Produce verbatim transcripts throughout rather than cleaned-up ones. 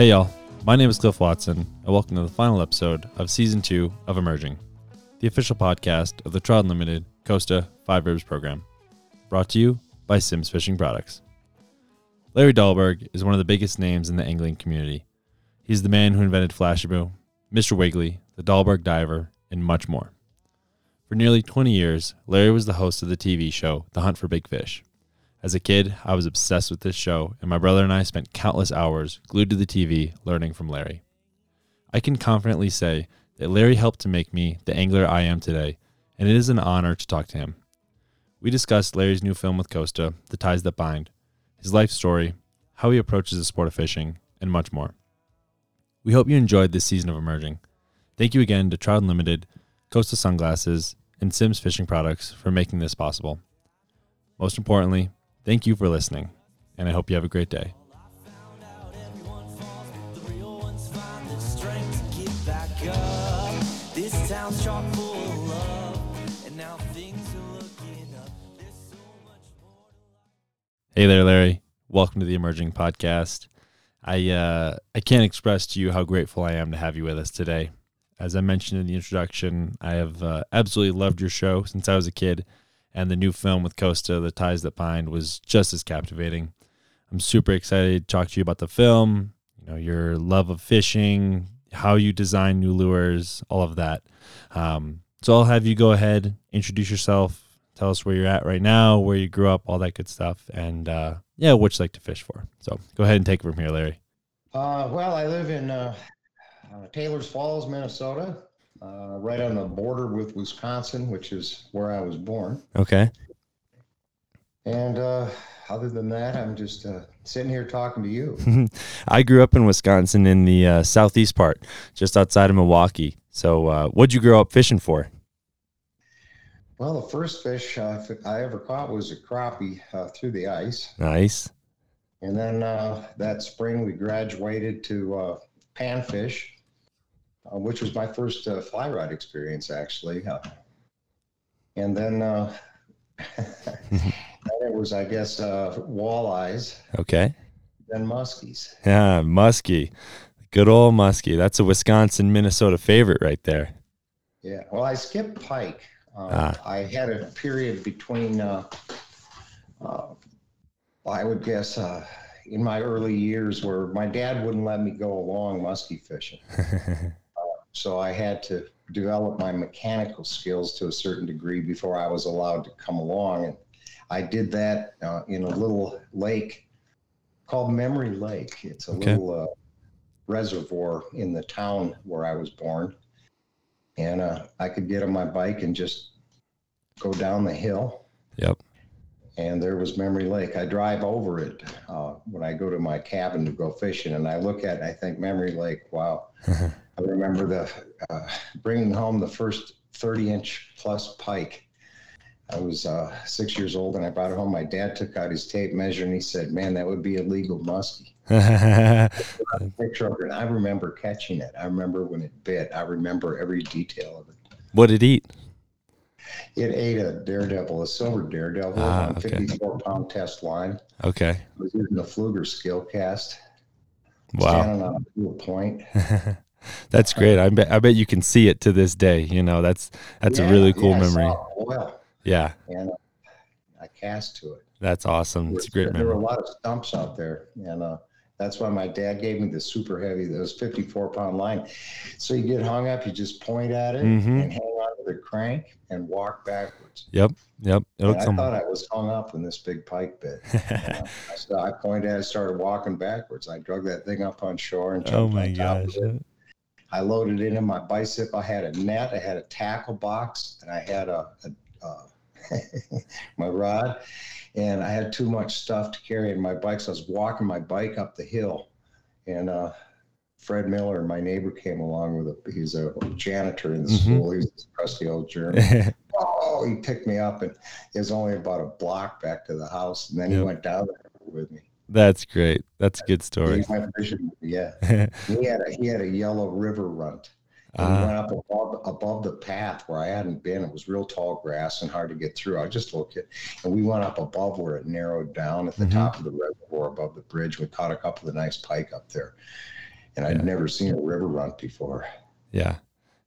Hey y'all, my name is Cliff Watson, and welcome to the final episode of Season two of Emerging, the official podcast of the Trout Unlimited Costa Five Rivers program, brought to you by Simms Fishing Products. Larry Dahlberg is one of the biggest names in the angling community. He's the man who invented Flashabou, Mister Wiggly, the Dahlberg Diver, and much more. For nearly twenty years, Larry was the host of the T V show, The Hunt for Big Fish. As a kid, I was obsessed with this show, and my brother and I spent countless hours glued to the T V learning from Larry. I can confidently say that Larry helped to make me the angler I am today, and it is an honor to talk to him. We discussed Larry's new film with Costa, The Ties That Bind, his life story, how he approaches the sport of fishing, and much more. We hope you enjoyed this season of Emerging. Thank you again to Trout Unlimited, Costa Sunglasses, and Simms Fishing Products for making this possible. Most importantly, thank you for listening, and I hope you have a great day. Hey there, Larry. Welcome to the Emerging Podcast. I uh, I can't express to you how grateful I am to have you with us today. As I mentioned in the introduction, I have uh, absolutely loved your show since I was a kid. And the new film with Costa, The Ties That Bind, was just as captivating. I'm super excited to talk to you about the film, you know, your love of fishing, how you design new lures, all of that. Um, so I'll have you go ahead, introduce yourself, tell us where you're at right now, where you grew up, all that good stuff, and uh, yeah, what you like to fish for. So go ahead and take it from here, Larry. Uh, well, I live in uh, uh, Taylor's Falls, Minnesota. Uh, right on the border with Wisconsin, which is where I was born. Okay. And uh, other than that, I'm just uh, sitting here talking to you. I grew up in Wisconsin in the uh, southeast part, just outside of Milwaukee. So uh, what'd you grow up fishing for? Well, the first fish uh, I ever caught was a crappie uh, through the ice. Nice. And then uh, that spring we graduated to uh, panfish. Uh, which was my first uh, fly rod experience, actually. Uh, and then uh, then it was, I guess, uh, walleyes. Okay. Then muskies. Yeah, muskie. Good old muskie. That's a Wisconsin, Minnesota favorite right there. Yeah. Well, I skipped pike. Um, ah. I had a period between, uh, uh, I would guess, uh, in my early years where my dad wouldn't let me go along muskie fishing. So I had to develop my mechanical skills to a certain degree before I was allowed to come along. And I did that uh, in a little lake called Memory Lake. It's a okay. little uh, reservoir in the town where I was born. And uh, I could get on my bike and just go down the hill. Yep. And there was Memory Lake. I drive over it uh, when I go to my cabin to go fishing. And I look at it, I think, Memory Lake, wow. I remember the uh, bringing home the first thirty inch plus pike. I was uh, six years old and I brought it home. My dad took out his tape measure and he said, "Man, that would be a legal muskie." I remember catching it. I remember when it bit. I remember every detail of it. What did it eat? It ate a daredevil, a silver daredevil, ah, on a okay. fifty-four pound test line. Okay. It was using the Pfluger Skilcast. Wow. Standing on a little point. That's great. I bet, I bet you can see it to this day. You know, that's that's yeah, a really cool yeah, memory. I saw it well. Yeah. And uh, I cast to it. That's awesome. It's a great there memory. There were a lot of stumps out there. And uh, that's why my dad gave me the super heavy, those fifty-four pound line. So you get hung up, you just point at it mm-hmm. and hang on to the crank and walk backwards. Yep. Yep. It'll and come. I thought I was hung up in this big pike bit. uh, so I pointed at it, started walking backwards. I drug that thing up on shore and jumped oh my on top gosh. Of it. I loaded it in my bicep. I had a net, I had a tackle box, and I had a, a, a my rod, and I had too much stuff to carry in my bike, so I was walking my bike up the hill, and uh, Fred Miller, my neighbor, came along with a, he's a janitor in the mm-hmm. school, he's this crusty old German. Oh, he picked me up, and it was only about a block back to the house, and then yep. he went down there with me. That's great. That's a good story. He went fishing, yeah. he had a he had a yellow river runt. He uh, went up above, above the path where I hadn't been. It was real tall grass and hard to get through. I was just a little kid. And we went up above where it narrowed down at the mm-hmm. top of the reservoir above the bridge. We caught a couple of nice pike up there. and I'd yeah. never seen a river runt before. Yeah.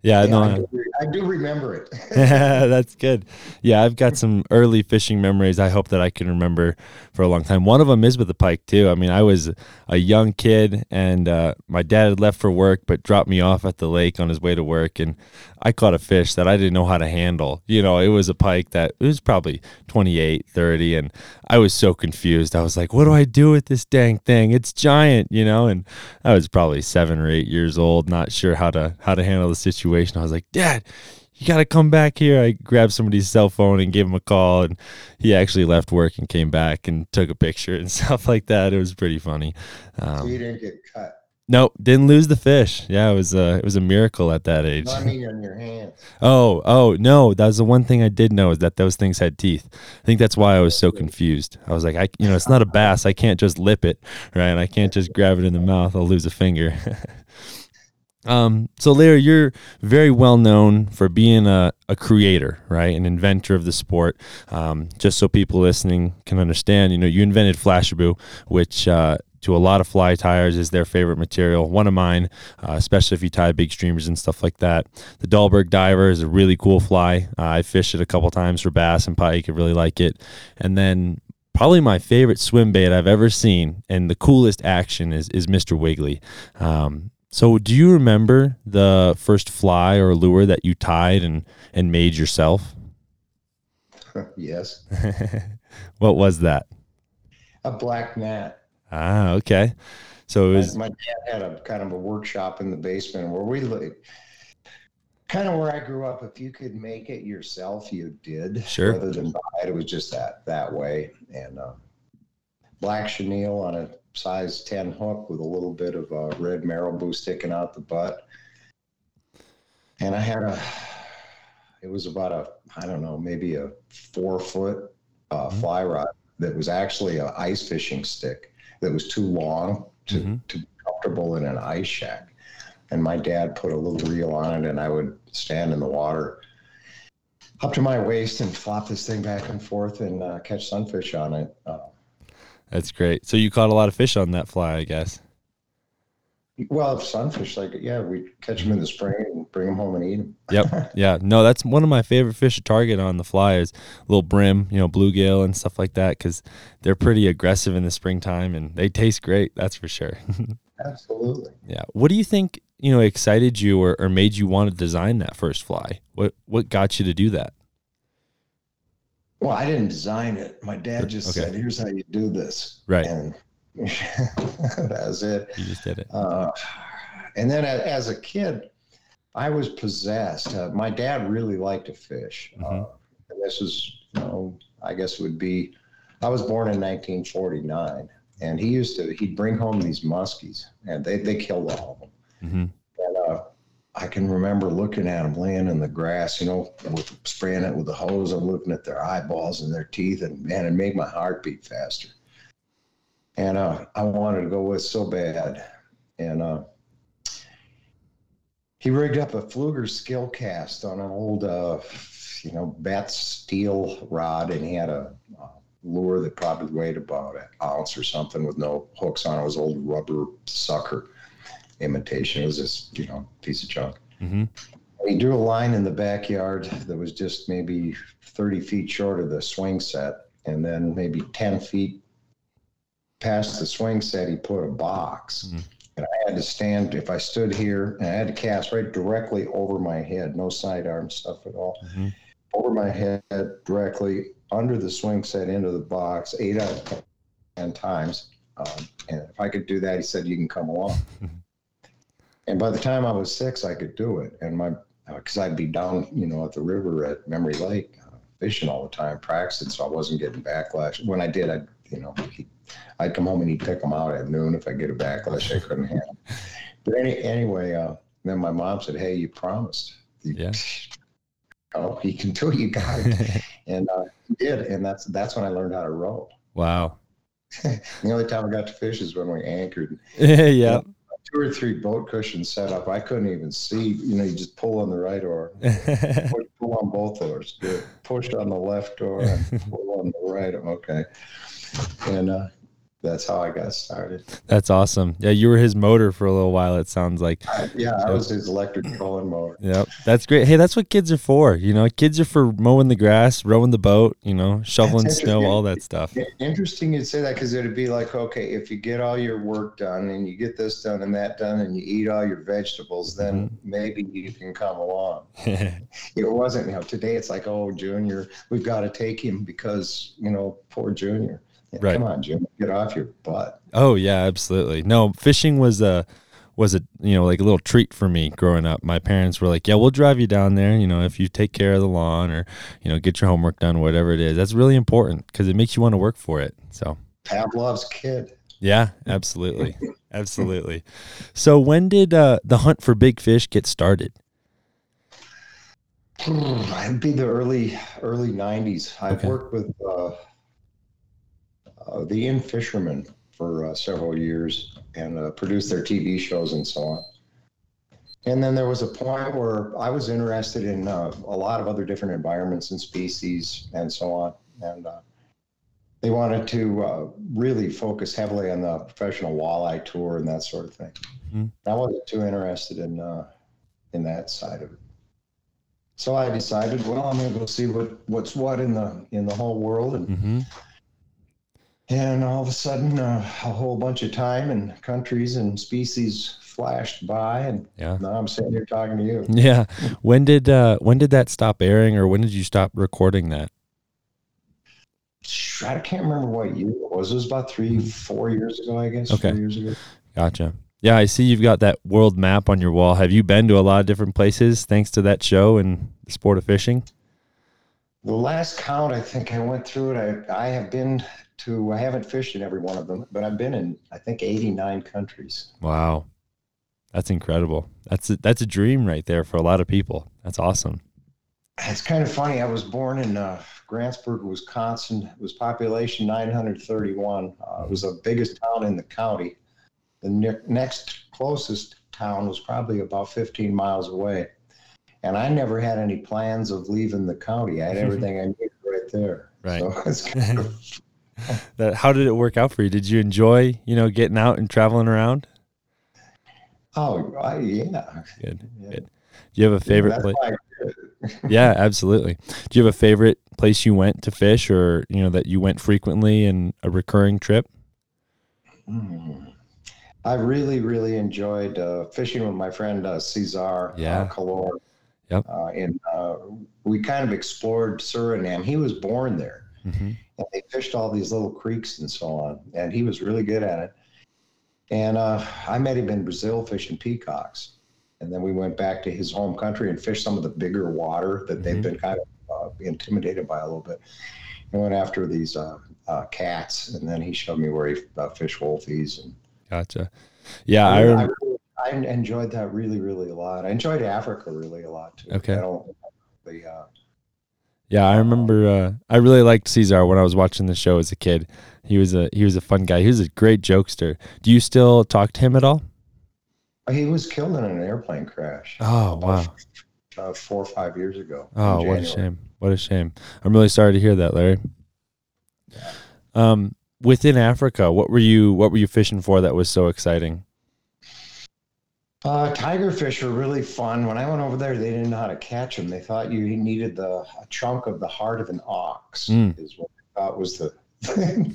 Yeah, yeah no, I, do, I do remember it. That's good. Yeah, I've got some early fishing memories I hope that I can remember for a long time. One of them is with the pike, too. I mean, I was a young kid, and uh, my dad had left for work but dropped me off at the lake on his way to work, and I caught a fish that I didn't know how to handle. You know, it was a pike that it was probably twenty-eight, thirty, and I was so confused. I was like, what do I do with this dang thing? It's giant, you know, and I was probably seven or eight years old, not sure how to how to handle the situation. I was like, Dad, you got to come back here. I grabbed somebody's cell phone and gave him a call, and he actually left work and came back and took a picture and stuff like that. It was pretty funny. Um, so you didn't get cut? No, didn't lose the fish. Yeah, it was a, it was a miracle at that age. No, I mean on your hands. Oh, oh, no. That was the one thing I did know, is that those things had teeth. I think that's why I was so confused. I was like, I, you know, it's not a bass. I can't just lip it, right? And I can't just grab it in the mouth. I'll lose a finger. Um, so Larry, you're very well known for being a, a creator, right? An inventor of the sport. Um, just so people listening can understand, you know, you invented Flashabou, which, uh, to a lot of fly tires is their favorite material. One of mine, uh, especially if you tie big streamers and stuff like that. The Dahlberg Diver is a really cool fly. Uh, I fished it a couple times for bass and pike. I really like it. And then probably my favorite swim bait I've ever seen and the coolest action is, is Mister Wiggly. Um, So do you remember the first fly or lure that you tied and, and made yourself? Yes. What was that? A black gnat. Ah, okay. So it was... My dad had a kind of a workshop in the basement where we lived. Kind of where I grew up, if you could make it yourself, you did. Sure. Rather than buy it, it was just that, that way. And uh, black chenille on a size ten hook with a little bit of uh, red marabou sticking out the butt. And I had a, it was about a, I don't know, maybe a four foot uh, mm-hmm. fly rod that was actually an ice fishing stick that was too long to, mm-hmm. to be comfortable in an ice shack. And my dad put a little reel on it, and I would stand in the water up to my waist and flop this thing back and forth and uh, catch sunfish on it. Uh, That's great. So you caught a lot of fish on that fly, I guess. Well, sunfish, like, yeah, we catch them in the spring and bring them home and eat them. Yep. Yeah. No, that's one of my favorite fish to target on the fly is little brim, you know, bluegill and stuff like that, because they're pretty aggressive in the springtime and they taste great. That's for sure. Absolutely. Yeah. What do you think, you know, excited you or, or made you want to design that first fly? What, what got you to do that? Well, I didn't design it. My dad just okay. said, here's how you do this. Right. And that was it. You just did it. Uh, and then as a kid, I was possessed. Uh, my dad really liked to fish. Mm-hmm. Uh, and this is, you know, I guess it would be, I was born in nineteen forty-nine. And he used to, he'd bring home these muskies. And they, they killed all of them. Mm-hmm. And uh, I can remember looking at them laying in the grass, you know, with, spraying it with the hose. I'm looking at their eyeballs and their teeth, and man, it made my heart beat faster. And uh, I wanted to go with so bad. And uh, he rigged up a Pfluger Skilcast on an old, uh, you know, bat steel rod, and he had a, a lure that probably weighed about an ounce or something with no hooks on it. It was an old rubber sucker. Imitation. It was this, you know, piece of junk. Mm-hmm. We drew a line in the backyard that was just maybe thirty feet short of the swing set, and then maybe ten feet past the swing set, he put a box. Mm-hmm. And I had to stand, if I stood here, and I had to cast right directly over my head, no sidearm stuff at all, mm-hmm. over my head, directly under the swing set, into the box, eight out of ten times. Um, and if I could do that, he said, you can come along. And by the time I was six, I could do it. And my, because I'd be down, you know, at the river at Memory Lake, uh, fishing all the time, practicing, so I wasn't getting backlash. When I did, I, you know, he, I'd come home and he'd pick them out at noon. If I get a backlash, I couldn't handle it. But any, anyway, uh, then my mom said, "Hey, you promised. You, yeah. Oh, you can do it. You got it." And I uh, did, and that's that's when I learned how to row. Wow. The only time I got to fish is when we anchored. Yeah. Two or three boat cushions set up. I couldn't even see. You know, you just pull on the right oar, push, pull on both oars, good. Push on the left oar, and pull on the right. Okay. And uh, that's how I got started. That's awesome. Yeah, you were his motor for a little while, it sounds like. I, yeah, I was his electric trolling motor. Yep, that's great. Hey, that's what kids are for. You know, kids are for mowing the grass, rowing the boat, you know, shoveling snow, all that stuff. Interesting you'd say that, because it'd be like, okay, if you get all your work done and you get this done and that done and you eat all your vegetables, then mm-hmm. maybe you can come along. It wasn't, you know, today it's like, oh, Junior, we've got to take him because, you know, poor Junior. Yeah, right. Come on, Jim, get off your butt. Oh yeah, absolutely. No, fishing was a was a you know, like a little treat for me growing up. My parents were like, yeah, we'll drive you down there, you know, if you take care of the lawn or, you know, get your homework done, whatever it is. That's really important because it makes you want to work for it. So Pavlov's kid. Yeah, absolutely. Absolutely. So when did uh, the Hunt for Big Fish get started? It'd be the early early nineties. I've okay. worked with uh Uh, the In Fisherman for uh, several years and uh, produced their T V shows and so on. And then there was a point where I was interested in uh, a lot of other different environments and species and so on. And uh, they wanted to uh, really focus heavily on the professional walleye tour and that sort of thing. Mm-hmm. I wasn't too interested in uh, in that side of it. So I decided, well, I'm going to go see what, what's what in the in the whole world. And mm-hmm. And all of a sudden, uh, a whole bunch of time and countries and species flashed by, and yeah. now I'm sitting here talking to you. Yeah. When did uh, when did that stop airing, or when did you stop recording that? I can't remember what year it was. It was about three, four years ago, I guess. Okay. Four years ago. Gotcha. Yeah, I see you've got that world map on your wall. Have you been to a lot of different places thanks to that show and the sport of fishing? The last count, I think I went through it. I, I have been to, I haven't fished in every one of them, but I've been in, I think, eighty-nine countries. Wow. That's incredible. That's a, that's a dream right there for a lot of people. That's awesome. It's kind of funny. I was born in uh, Grantsburg, Wisconsin. It was population nine hundred thirty-one. Uh, it was the biggest town in the county. The ne- next closest town was probably about fifteen miles away. And I never had any plans of leaving the county. I had everything I needed right there. Right. So it's kind of... How did it work out for you? Did you enjoy, you know, getting out and traveling around? Oh, I, yeah. Good. Yeah. Good. Do you have a favorite yeah, place? Yeah, absolutely. Do you have a favorite place you went to fish, or, you know, that you went frequently and a recurring trip? Mm. I really, really enjoyed uh, fishing with my friend uh, Cesar yeah. Calor. Yep. Uh, and uh, we kind of explored Suriname. He was born there. Mm-hmm. And they fished all these little creeks and so on. And he was really good at it. And uh, I met him in Brazil fishing peacocks. And then we went back to his home country and fished some of the bigger water that mm-hmm. they've been kind of uh, intimidated by a little bit. And went after these uh, uh, cats. And then he showed me where he uh, fished wolfies. And, gotcha. Yeah, I, I, I I enjoyed that really, really a lot. I enjoyed Africa really a lot too. Okay. I don't really, uh, yeah, I remember. Uh, I really liked Cesar when I was watching the show as a kid. He was a he was a fun guy. He was a great jokester. Do you still talk to him at all? He was killed in an airplane crash. Oh wow! Uh, four or five years ago. Oh, what a shame! What a shame! I'm really sorry to hear that, Larry. Yeah. Um, within Africa, what were you what were you fishing for that was so exciting? Uh, tiger fish are really fun. When I went over there, they didn't know how to catch them. They thought you needed the a chunk of the heart of an ox, mm. is what they thought was the thing.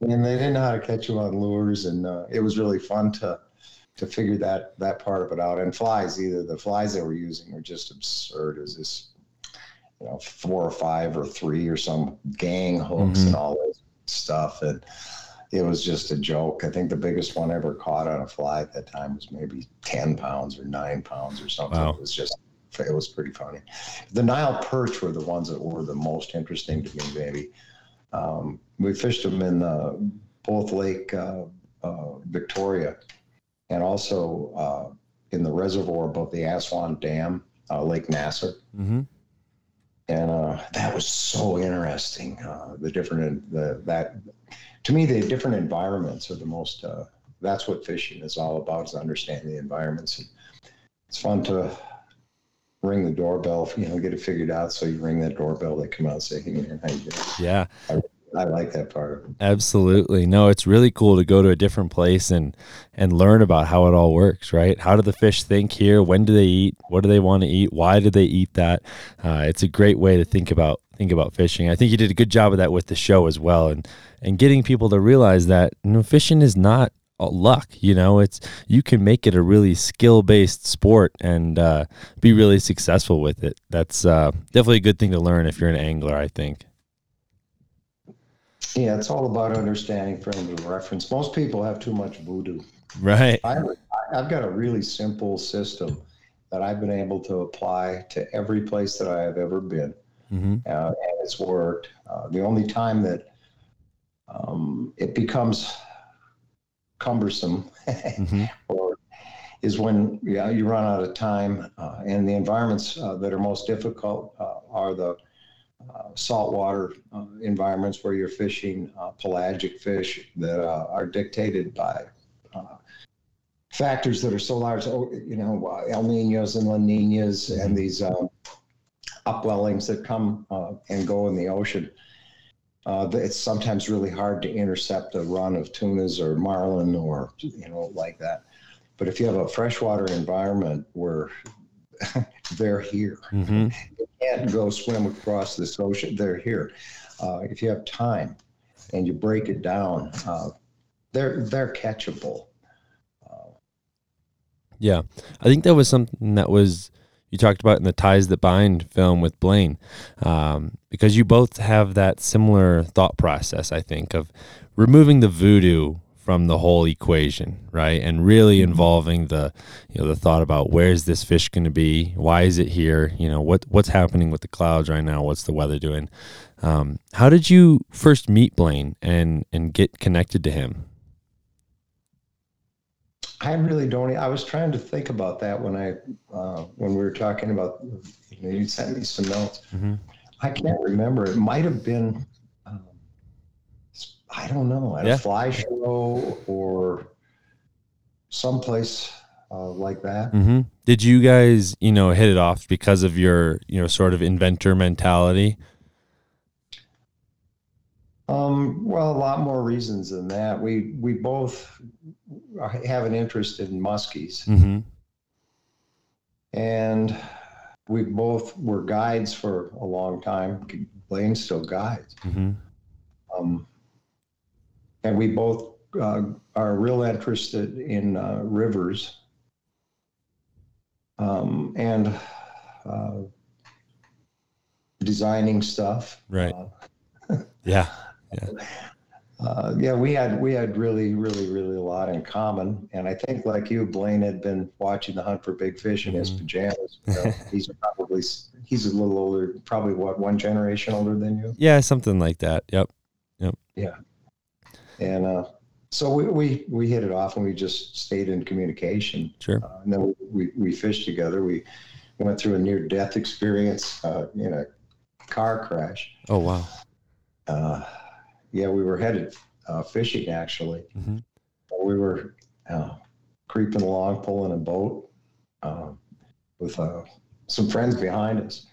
And they didn't know how to catch them on lures, and uh, it was really fun to to figure that that part of it out. And flies, either the flies they were using were just absurd. It was this, you know, four or five or three or some gang hooks mm-hmm. and all this stuff, and it was just a joke. I think the biggest one ever caught on a fly at that time was maybe ten pounds or nine pounds or something. Wow. It was just, it was pretty funny. The Nile perch were the ones that were the most interesting to me, maybe. Um, we fished them in uh, both Lake uh, uh, Victoria and also uh, in the reservoir above the Aswan Dam, uh, Lake Nasser. Mm-hmm. And uh, that was so interesting. Uh, the different, the that. To me, the different environments are the most, uh, that's what fishing is all about, is understanding the environments. And it's fun to ring the doorbell, you know, get it figured out. So you ring that doorbell, they come out and say, hey, man, how you doing? Yeah. I, I like that part. Absolutely. No, it's really cool to go to a different place and, and learn about how it all works, right? How do the fish think here? When do they eat? What do they want to eat? Why do they eat that? Uh, it's a great way to think about, think about fishing. I think you did a good job of that with the show as well. And, and getting people to realize that, you know, fishing is not luck. You know, it's, you can make it a really skill-based sport and uh, be really successful with it. That's uh, definitely a good thing to learn if you're an angler, I think. Yeah, it's all about understanding frame of reference. Most people have too much voodoo. Right. I, I've got a really simple system that I've been able to apply to every place that I have ever been. Mm-hmm. Uh, and it's worked. Uh, the only time that um, it becomes cumbersome mm-hmm. or is when you know, you run out of time uh, and the environments uh, that are most difficult uh, are the uh, saltwater uh, environments where you're fishing uh, pelagic fish that uh, are dictated by uh, factors that are so large, you know, El Niños and La Niñas mm-hmm. and these um, upwellings that come uh, and go in the ocean. Uh, it's sometimes really hard to intercept a run of tunas or marlin or, you know, like that. But if you have a freshwater environment where they're here, mm-hmm. you can't go swim across this ocean, they're here. Uh, if you have time and you break it down, uh, they're, they're catchable. Uh, yeah. I think that was something that was, you talked about in the Ties That Bind film with Blaine, um, because you both have that similar thought process, I think, of removing the voodoo from the whole equation, right? And really involving the, you know, the thought about where is this fish going to be? Why is it here? You know, what what's happening with the clouds right now? What's the weather doing? Um, how did you first meet Blaine and and get connected to him? I really don't. I was trying to think about that when I, uh, when we were talking about, you know, you sent me some notes. Mm-hmm. I can't remember. It might have been, um, I don't know, at yeah. a fly show or someplace uh, like that. Mm-hmm. Did you guys, you know, hit it off because of your, you know, sort of inventor mentality? Um, well, a lot more reasons than that. We we both have an interest in muskies, mm-hmm. and we both were guides for a long time. Blaine still guides, mm-hmm. um, and we both uh, are real interested in uh, rivers, um, and uh, designing stuff. Right. Uh, yeah. Yeah. Uh, yeah, we had we had really, really, really a lot in common, and I think, like you, Blaine had been watching The Hunt for Big Fish in his pajamas. You know? he's probably he's a little older, probably what one generation older than you. Yeah, something like that. Yep, yep. Yeah, and uh, so we, we we hit it off, and we just stayed in communication. Sure. Uh, and then we, we we fished together. We went through a near death experience uh, in a car crash. Oh wow. Uh, Yeah, we were headed uh, fishing, actually. Mm-hmm. We were uh, creeping along, pulling a boat uh, with uh, some friends behind us.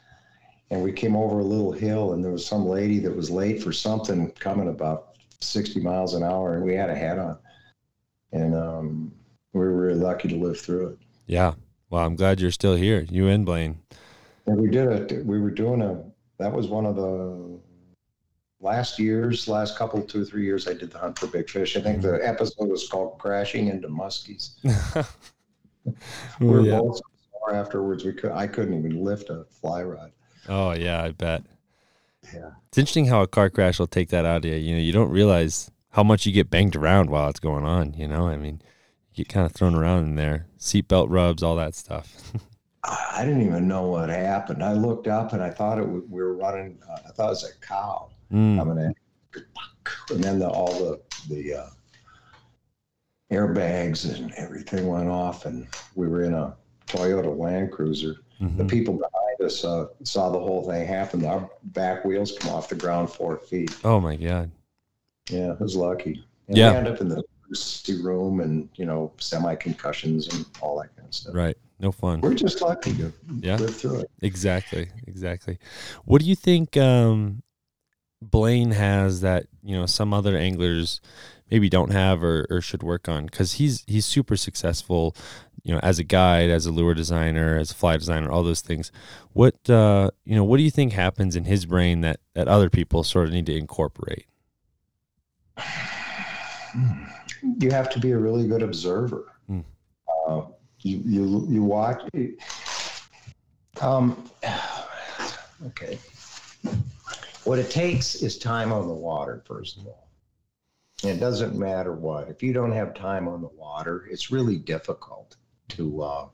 And we came over a little hill, and there was some lady that was late for something coming about sixty miles an hour, and we had a hat on. And um, we were really lucky to live through it. Yeah. Well, I'm glad you're still here, you and Blaine. And we did it. We were doing a – that was one of the – Last year's, last couple, two or three years, I did The Hunt for Big Fish. I think mm-hmm. the episode was called Crashing into Muskies. we were yeah. both so far afterwards. We could, I couldn't even lift a fly rod. Oh, yeah, I bet. Yeah. It's interesting how a car crash will take that out of you. You know, you don't realize how much you get banged around while it's going on, you know? I mean, you get kind of thrown around in there. Seatbelt rubs, all that stuff. I didn't even know what happened. I looked up, and I thought it was, we were running. Uh, I thought it was a cow. Mm. I'm gonna, and then the, all the the uh, airbags and everything went off, and we were in a Toyota Land Cruiser. Mm-hmm. The people behind us uh, saw the whole thing happen. Our back wheels come off the ground four feet. Oh my God! Yeah, I was lucky. And yeah, we ended up in the emergency room, and you know, semi-concussions and all that kind of stuff. Right. No fun. We're just lucky to yeah. live through it. Exactly. Exactly. What do you think? Um, Blaine has that, you know, some other anglers maybe don't have or, or should work on, because he's he's super successful, you know, as a guide, as a lure designer, as a fly designer, all those things. What uh, you know, what do you think happens in his brain that that other people sort of need to incorporate? You have to be a really good observer. Mm. Uh, you you you watch. You, um, okay. What it takes is time on the water, first of all. And it doesn't matter what. If you don't have time on the water, it's really difficult to uh,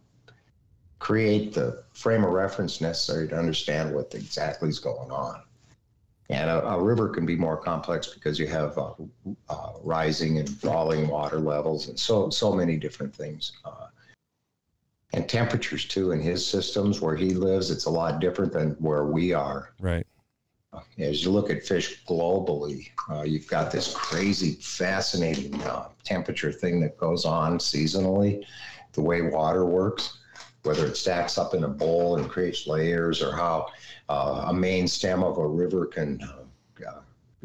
create the frame of reference necessary to understand what exactly is going on. And a, a river can be more complex because you have uh, uh, rising and falling water levels and so so many different things. Uh, and temperatures, too, in his systems where he lives, it's a lot different than where we are. Right. As you look at fish globally, uh, you've got this crazy, fascinating uh, temperature thing that goes on seasonally, the way water works, whether it stacks up in a bowl and creates layers, or how uh, a main stem of a river can uh, uh,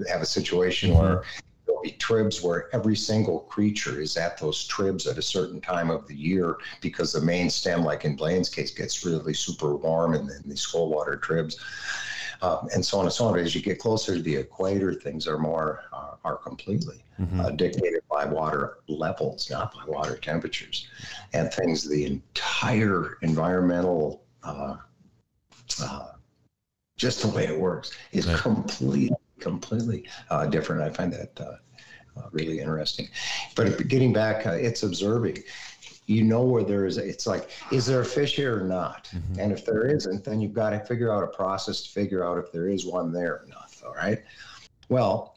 have a situation mm-hmm. where there'll be tribs where every single creature is at those tribs at a certain time of the year, because the main stem, like in Blaine's case, gets really super warm in, in these cold-water tribs. Um, and so on and so on. But as you get closer to the equator, things are more uh, are completely mm-hmm. uh, dictated by water levels, not by water temperatures, and things. The entire environmental, uh, uh, just the way it works, is right. completely, completely uh, different. I find that uh, uh, really interesting. But getting back, uh, it's observing. You know where there is, it's like, is there a fish here or not? Mm-hmm. And if there isn't, then you've got to figure out a process to figure out if there is one there or not, all right? Well,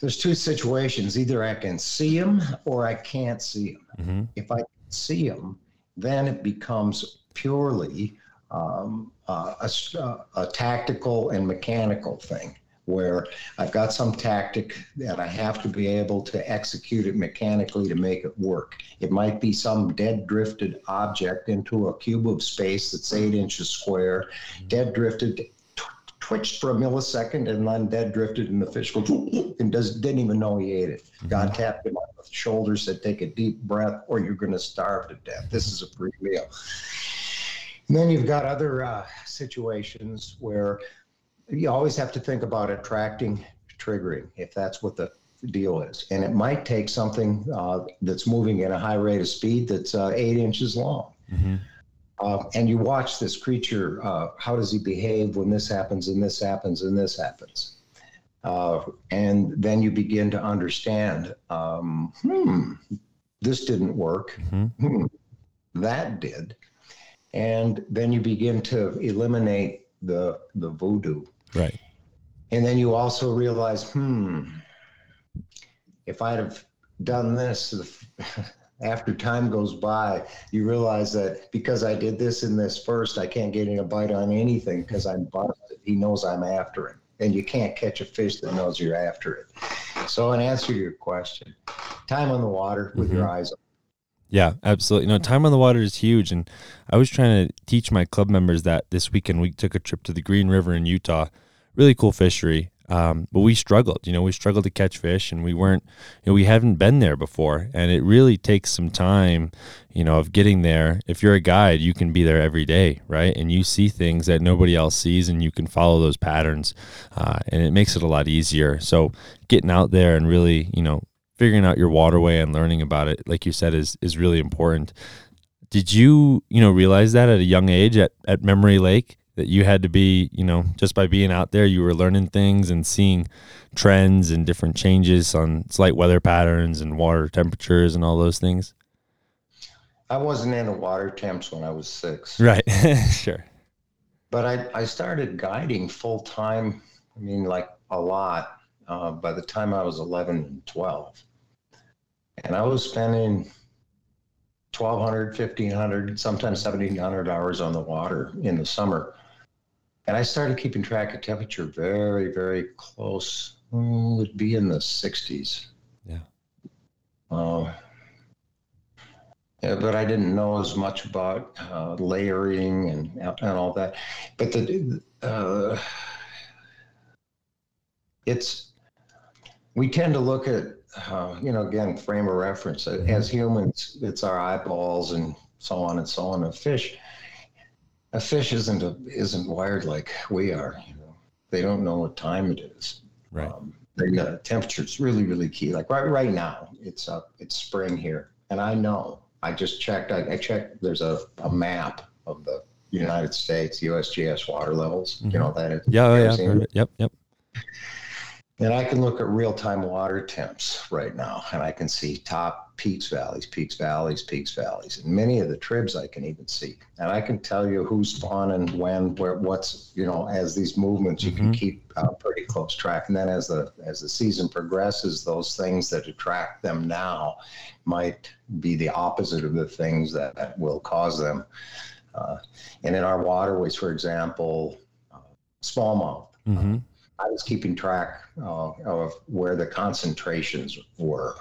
there's two situations. Either I can see them or I can't see them. Mm-hmm. If I see them, then it becomes purely um, uh, a, a tactical and mechanical thing, where I've got some tactic that I have to be able to execute it mechanically to make it work. It might be some dead drifted object into a cube of space that's eight inches square, dead drifted, tw- twitched for a millisecond, and then dead drifted, and the fish goes and does, didn't even know he ate it. God tapped him on the shoulder, said, take a deep breath or you're going to starve to death. This is a free meal. And then you've got other uh, situations where you always have to think about attracting, triggering, if that's what the deal is. And it might take something uh, that's moving at a high rate of speed that's uh, eight inches long. Mm-hmm. Uh, and you watch this creature, uh, how does he behave when this happens and this happens and this happens? Uh, and then you begin to understand, um, hmm, this didn't work. Mm-hmm. Hmm, that did. And then you begin to eliminate the the voodoo, right? And then you also realize, hmm, if I'd have done this, after time goes by, you realize that because I did this and this first, I can't get in a bite on anything because I'm busted. He knows I'm after him, and you can't catch a fish that knows you're after it. So, in answer to your question, time on the water with mm-hmm. your eyes open. Yeah, absolutely. No, time on the water is huge. And I was trying to teach my club members that this weekend. We took a trip to the Green River in Utah, really cool fishery. Um, but we struggled, you know, we struggled to catch fish, and we weren't, you know, we haven't been there before. And it really takes some time, you know, of getting there. If you're a guide, you can be there every day, right? And you see things that nobody else sees, and you can follow those patterns. Uh, and it makes it a lot easier. So getting out there and really, you know, figuring out your waterway and learning about it, like you said, is, is really important. Did you, you know, realize that at a young age at, at Memory Lake, that you had to be, you know, just by being out there, you were learning things and seeing trends and different changes on slight weather patterns and water temperatures and all those things? I wasn't into water temps when I was six. Right. Sure. But I, I started guiding full time. I mean, like a lot. Uh, by the time I was eleven and twelve, and I was spending twelve hundred, fifteen hundred, sometimes seventeen hundred hours on the water in the summer. And I started keeping track of temperature very, very close. Oh, it'd be in the sixties. Yeah. Uh, yeah, but I didn't know as much about uh, layering and, and all that. But the, uh, it's, we tend to look at, uh, you know, again, frame of reference. As humans, it's our eyeballs and so on and so on. A fish, a fish isn't a, isn't wired like we are. You know, they don't know what time it is. Right. Um, they know temperature is really, really key. Like right, right now, it's up, it's spring here, and I know. I just checked. I, I checked. There's a, a map of the United States U S G S water levels. Mm-hmm. You know that. Yeah, yeah, yeah. Yep, yep. And I can look at real-time water temps right now, and I can see top peaks, valleys, peaks, valleys, peaks, valleys, and many of the tribs I can even see. And I can tell you who's fawning, when, where, what's, you know, as these movements, you mm-hmm. can keep uh, pretty close track. And then as the as the season progresses, those things that attract them now might be the opposite of the things that, that will cause them. Uh, and in our waterways, for example, uh, smallmouth. Mm-hmm. Uh, I was keeping track uh, of where the concentrations were.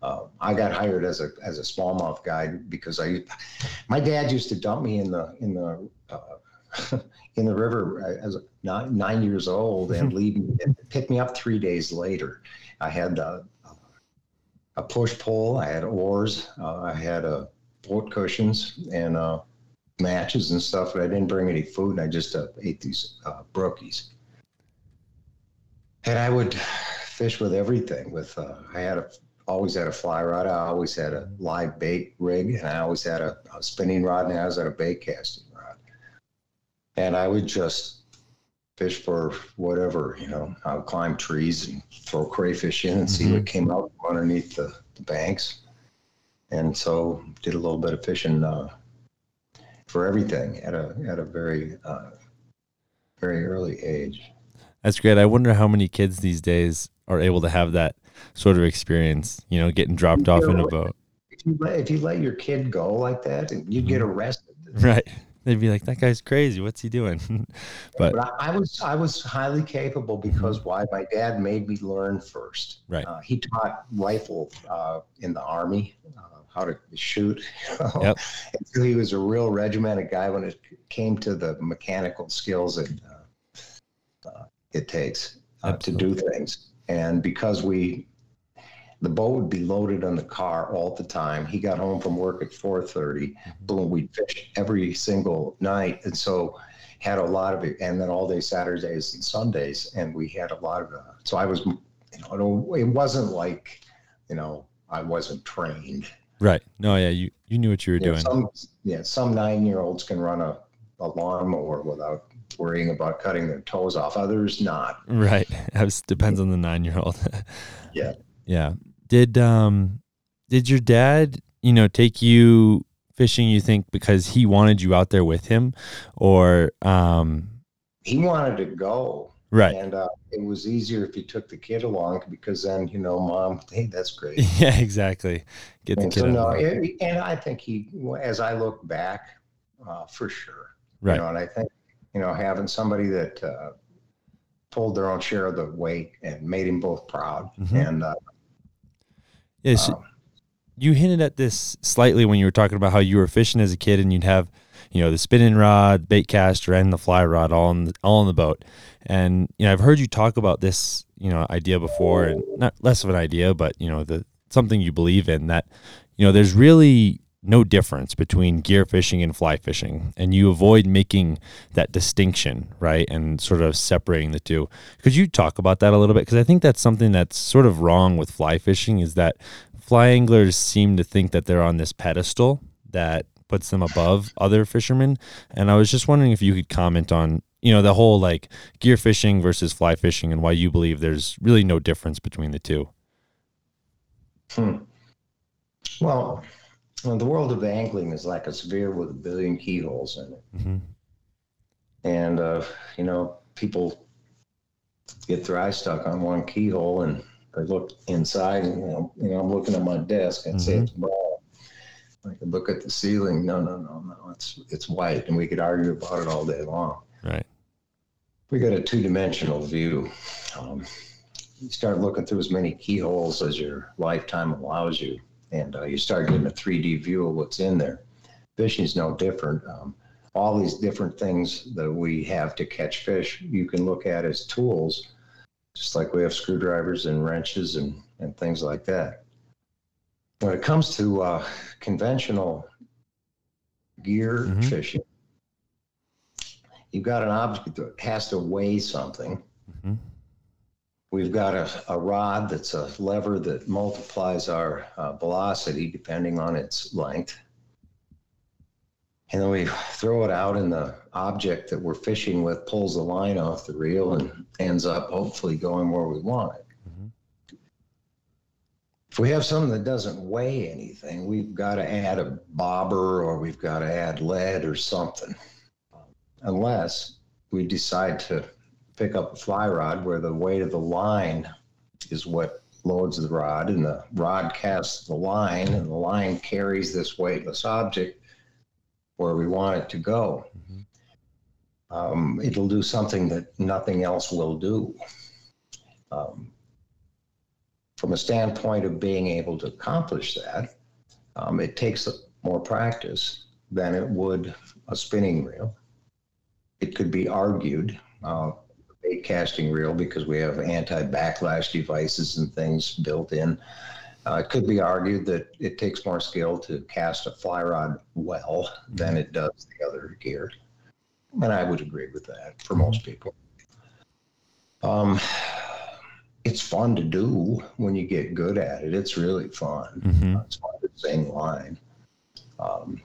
Uh, I got hired as a as a smallmouth guide because I, my dad used to dump me in the in the uh, in the river as a, not nine years old and leave me, and pick me up three days later. I had a, a push pole, I had oars, uh, I had uh, boat cushions and uh, matches and stuff, but I didn't bring any food, and I just uh, ate these uh, brookies. And I would fish with everything. With uh, I had a, always had a fly rod. I always had a live bait rig, and I always had a, a spinning rod, and I always had a bait casting rod. And I would just fish for whatever, you know. I would climb trees and throw crayfish in and mm-hmm. see what came out underneath the, the banks. And so did a little bit of fishing uh, for everything at a at a very uh, very early age. That's great. I wonder how many kids these days are able to have that sort of experience, you know, getting dropped off in a boat. If you let, if you let your kid go like that, you'd get arrested. Right. They'd be like, that guy's crazy. What's he doing? but, but I was I was highly capable because why? My dad made me learn first. Right. Uh, he taught rifle uh, in the Army, uh, how to shoot. Yep. So he was a real regimented guy when it came to the mechanical skills and uh, it takes uh, to do things. And because we, the boat would be loaded on the car all the time. He got home from work at four thirty, boom, we'd fish every single night. And so had a lot of it. And then all day Saturdays and Sundays, and we had a lot of, uh, so I was, you know, it wasn't like, you know, I wasn't trained. Right. No, yeah, you, you knew what you were yeah, doing. Some, yeah, some nine-year-olds can run a, a lawnmower without worrying about cutting their toes off, others not. Right. It depends on the nine-year-old. Yeah. Yeah. Did, um, did your dad, you know, take you fishing, you think, because he wanted you out there with him, or, um, he wanted to go. Right. And, uh, it was easier if you took the kid along because then, you know, mom, hey, that's great. Yeah, exactly. Get the and kid so, no, it, and I think he, as I look back, uh, for sure. Right. You know, and I think, you know, having somebody that uh, pulled their own share of the weight and made him both proud. Mm-hmm. And uh, yes, um, you hinted at this slightly when you were talking about how you were fishing as a kid, and you'd have, you know, the spinning rod, bait caster, and the fly rod all in the, all in the boat. And you know, I've heard you talk about this, you know, idea before, and not less of an idea, but you know, the something you believe in that, you know, there's really no difference between gear fishing and fly fishing, and you avoid making that distinction, right? And sort of separating the two. Could you talk about that a little bit? Because I think that's something that's sort of wrong with fly fishing, is that fly anglers seem to think that they're on this pedestal that puts them above other fishermen. And I was just wondering if you could comment on, you know, the whole like gear fishing versus fly fishing, and why you believe there's really no difference between the two. Hmm. Well, Well, the world of angling is like a sphere with a billion keyholes in it. Mm-hmm. And, uh, you know, people get their eyes stuck on one keyhole and they look inside, and, you know, you know I'm looking at my desk and mm-hmm. say it's broad. I can look at the ceiling. No, no, no, no. It's, it's white. And we could argue about it all day long. Right. We got a two-dimensional view. Um, you start looking through as many keyholes as your lifetime allows you. And uh, you start getting a three D view of what's in there. Fishing is no different. Um, all these different things that we have to catch fish, you can look at as tools just like we have screwdrivers and wrenches and, and things like that. When it comes to uh, conventional gear mm-hmm. fishing, you've got an object that has to weigh something. Mm-hmm. We've got a, a rod that's a lever that multiplies our uh, velocity depending on its length. And then we throw it out, and the object that we're fishing with pulls the line off the reel and ends up hopefully going where we want it. Mm-hmm. If we have something that doesn't weigh anything, we've got to add a bobber, or we've got to add lead or something. Unless we decide to pick up a fly rod where the weight of the line is what loads the rod, and the rod casts the line, and the line carries this weightless object where we want it to go. Mm-hmm. Um, it'll do something that nothing else will do. Um, from a standpoint of being able to accomplish that, um, it takes more practice than it would a spinning reel. It could be argued, uh, bait casting reel, because we have anti-backlash devices and things built in. Uh, it could be argued that it takes more skill to cast a fly rod well than it does the other gear. And I would agree with that for most people. Um, it's fun to do when you get good at it. It's really fun. Mm-hmm. Uh, it's fun to sing line. Um,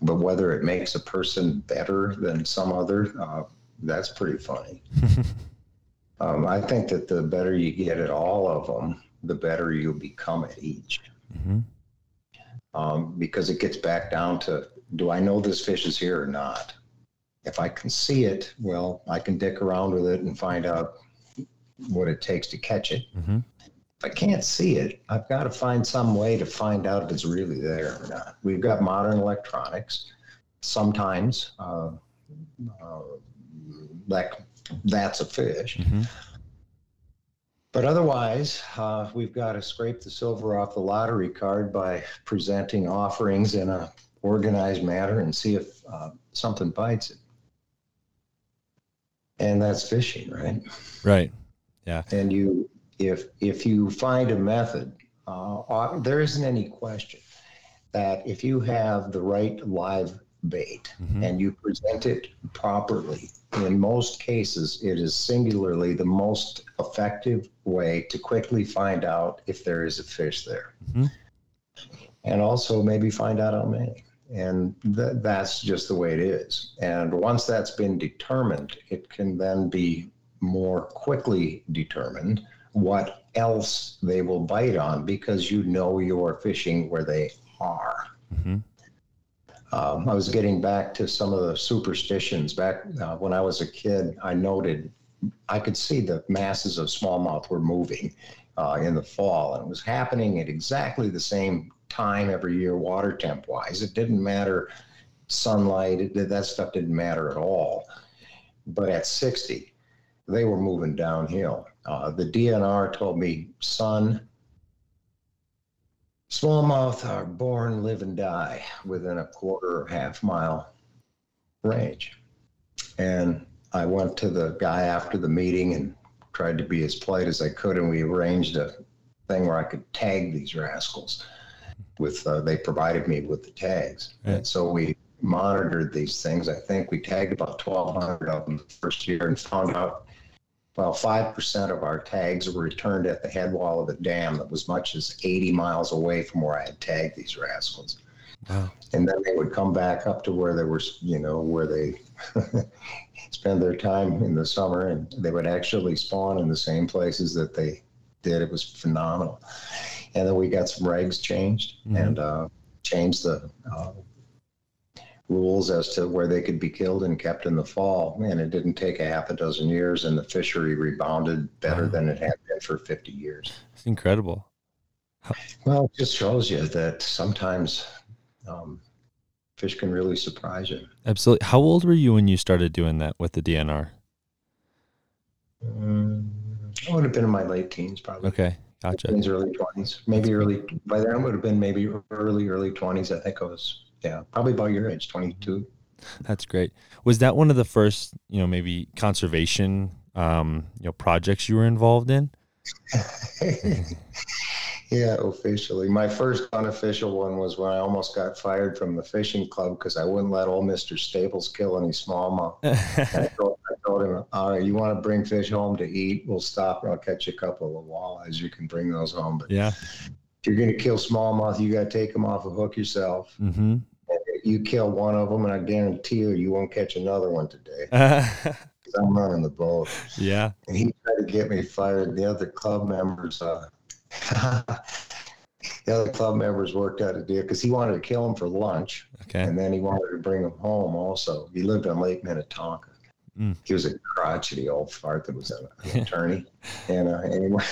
but whether it makes a person better than some other, uh, that's pretty funny. um, I think that the better you get at all of them, the better you become at each. Mm-hmm. Um, because it gets back down to, do I know this fish is here or not? If I can see it, well, I can dick around with it and find out what it takes to catch it. Mm-hmm. If I can't see it, I've got to find some way to find out if it's really there or not. We've got modern electronics. Sometimes uh, uh, like that's a fish. Mm-hmm. But otherwise, uh, we've got to scrape the silver off the lottery card by presenting offerings in an organized manner and see if uh, something bites it. And that's fishing, right? Right, yeah. And you, if if you find a method, uh, there isn't any question that if you have the right live bait mm-hmm. and you present it properly, in most cases, it is singularly the most effective way to quickly find out if there is a fish there. Mm-hmm. And also maybe find out how many. And th- that's just the way it is. And once that's been determined, it can then be more quickly determined what else they will bite on, because you know you're fishing where they are. Mm-hmm. Um, I was getting back to some of the superstitions. Back uh, when I was a kid, I noted, I could see the masses of smallmouth were moving uh, in the fall, and it was happening at exactly the same time every year, water temp-wise. It didn't matter sunlight, it, that stuff didn't matter at all. But at sixty, they were moving downhill. Uh, the D N R told me, son, smallmouth are born, live, and die within a quarter or half mile range. And I went to the guy after the meeting and tried to be as polite as I could, and we arranged a thing where I could tag these rascals. With uh, they provided me with the tags. Right. And so we monitored these things. I think we tagged about twelve hundred of them the first year and found out, well, five percent of our tags were returned at the headwall of a dam that was much as eighty miles away from where I had tagged these rascals. Wow. And then they would come back up to where they were, you know, where they spend their time in the summer, and they would actually spawn in the same places that they did. It was phenomenal. And then we got some regs changed mm-hmm. and uh, changed the uh, rules as to where they could be killed and kept in the fall. And it didn't take a half a dozen years, and the fishery rebounded better wow. than it had been for fifty years. It's incredible. How- well, it just shows you that sometimes um, fish can really surprise you. Absolutely. How old were you when you started doing that with the D N R? Um, I would have been in my late teens, probably. Okay. Gotcha. Teens, early twenties, maybe early, by then it would have been maybe early, early twenties. I think I was, yeah, probably about your age, twenty-two. That's great. Was that one of the first, you know, maybe conservation um, you know, projects you were involved in? Yeah, officially. My first unofficial one was when I almost got fired from the fishing club because I wouldn't let old Mister Staples kill any smallmouth. I, told, I told him, all right, you want to bring fish home to eat, we'll stop and I'll catch you a couple of walleyes. You can bring those home. But yeah. If you're going to kill smallmouth, you got to take them off a hook yourself. Mm-hmm. You kill one of them, and I guarantee you, you won't catch another one today. Because I'm running the boat. Yeah. And he tried to get me fired. The other club members... Uh, the other club members worked out a deal because he wanted to kill him for lunch, okay, and then he wanted to bring him home. Also, he lived on Lake Minnetonka. Mm. He was a crotchety old fart that was an, an attorney. And uh, anyway,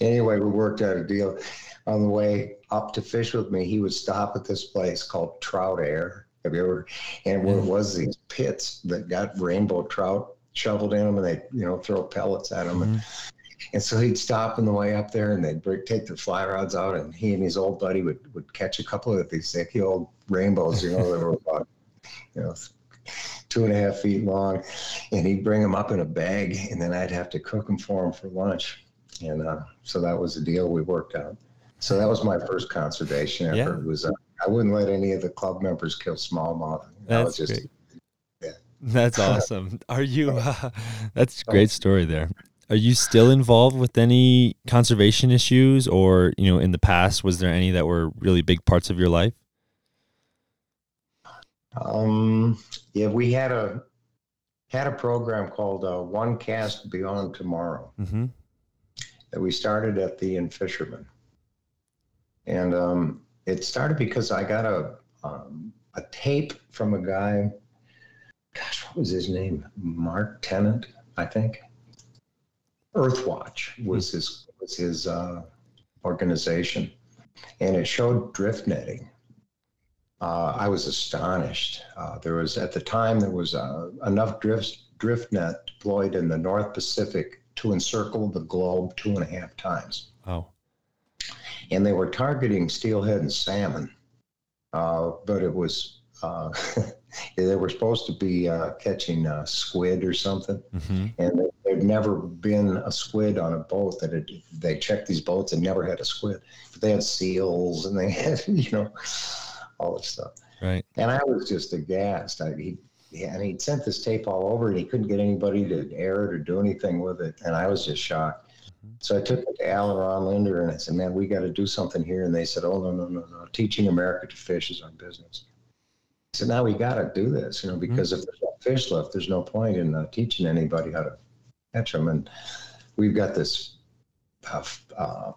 anyway, we worked out a deal. On the way up to fish with me, he would stop at this place called Trout Air. Have you ever? And what was these pits that got rainbow trout shoveled in them, and they you know throw pellets at them. Mm-hmm. And, And so he'd stop on the way up there, and they'd break, take their fly rods out, and he and his old buddy would, would catch a couple of these thick old rainbows, you know, that were about, you know, two and a half feet long. And he'd bring them up in a bag, and then I'd have to cook them for him for lunch. And uh, so that was the deal we worked out. So that was my first conservation effort. Yeah. It was uh, I wouldn't let any of the club members kill smallmouth. That was just great. Yeah. That's awesome. Are you? Uh, that's a great story there. Are you still involved with any conservation issues, or, you know, in the past, was there any that were really big parts of your life? Um, yeah, we had a, had a program called uh, One Cast Beyond Tomorrow, mm-hmm, that we started at the In Fisherman. And um, it started because I got a, um, a tape from a guy, gosh, what was his name? Mark Tennant, I think. Earthwatch was his was his uh, organization, and it showed drift netting. Uh, I was astonished. Uh, there was at the time there was uh, enough drift drift net deployed in the North Pacific to encircle the globe two and a half times. Oh, and they were targeting steelhead and salmon, uh, but it was uh, they were supposed to be uh, catching uh, squid or something, mm-hmm, and. They, There'd never been a squid on a boat that it, they checked these boats and never had a squid, but they had seals and they had, you know, all this stuff. Right. And I was just aghast. I, he, yeah, and he'd sent this tape all over and he couldn't get anybody to air it or do anything with it. And I was just shocked. Mm-hmm. So I took it to Al and Ron Linder and I said, man, we got to do something here. And they said, oh, no, no, no, no. Teaching America to fish is our business. I said, now we got to do this, you know, because mm-hmm, if there's no fish left, there's no point in uh, teaching anybody how to catch them. And we've got this uh, uh,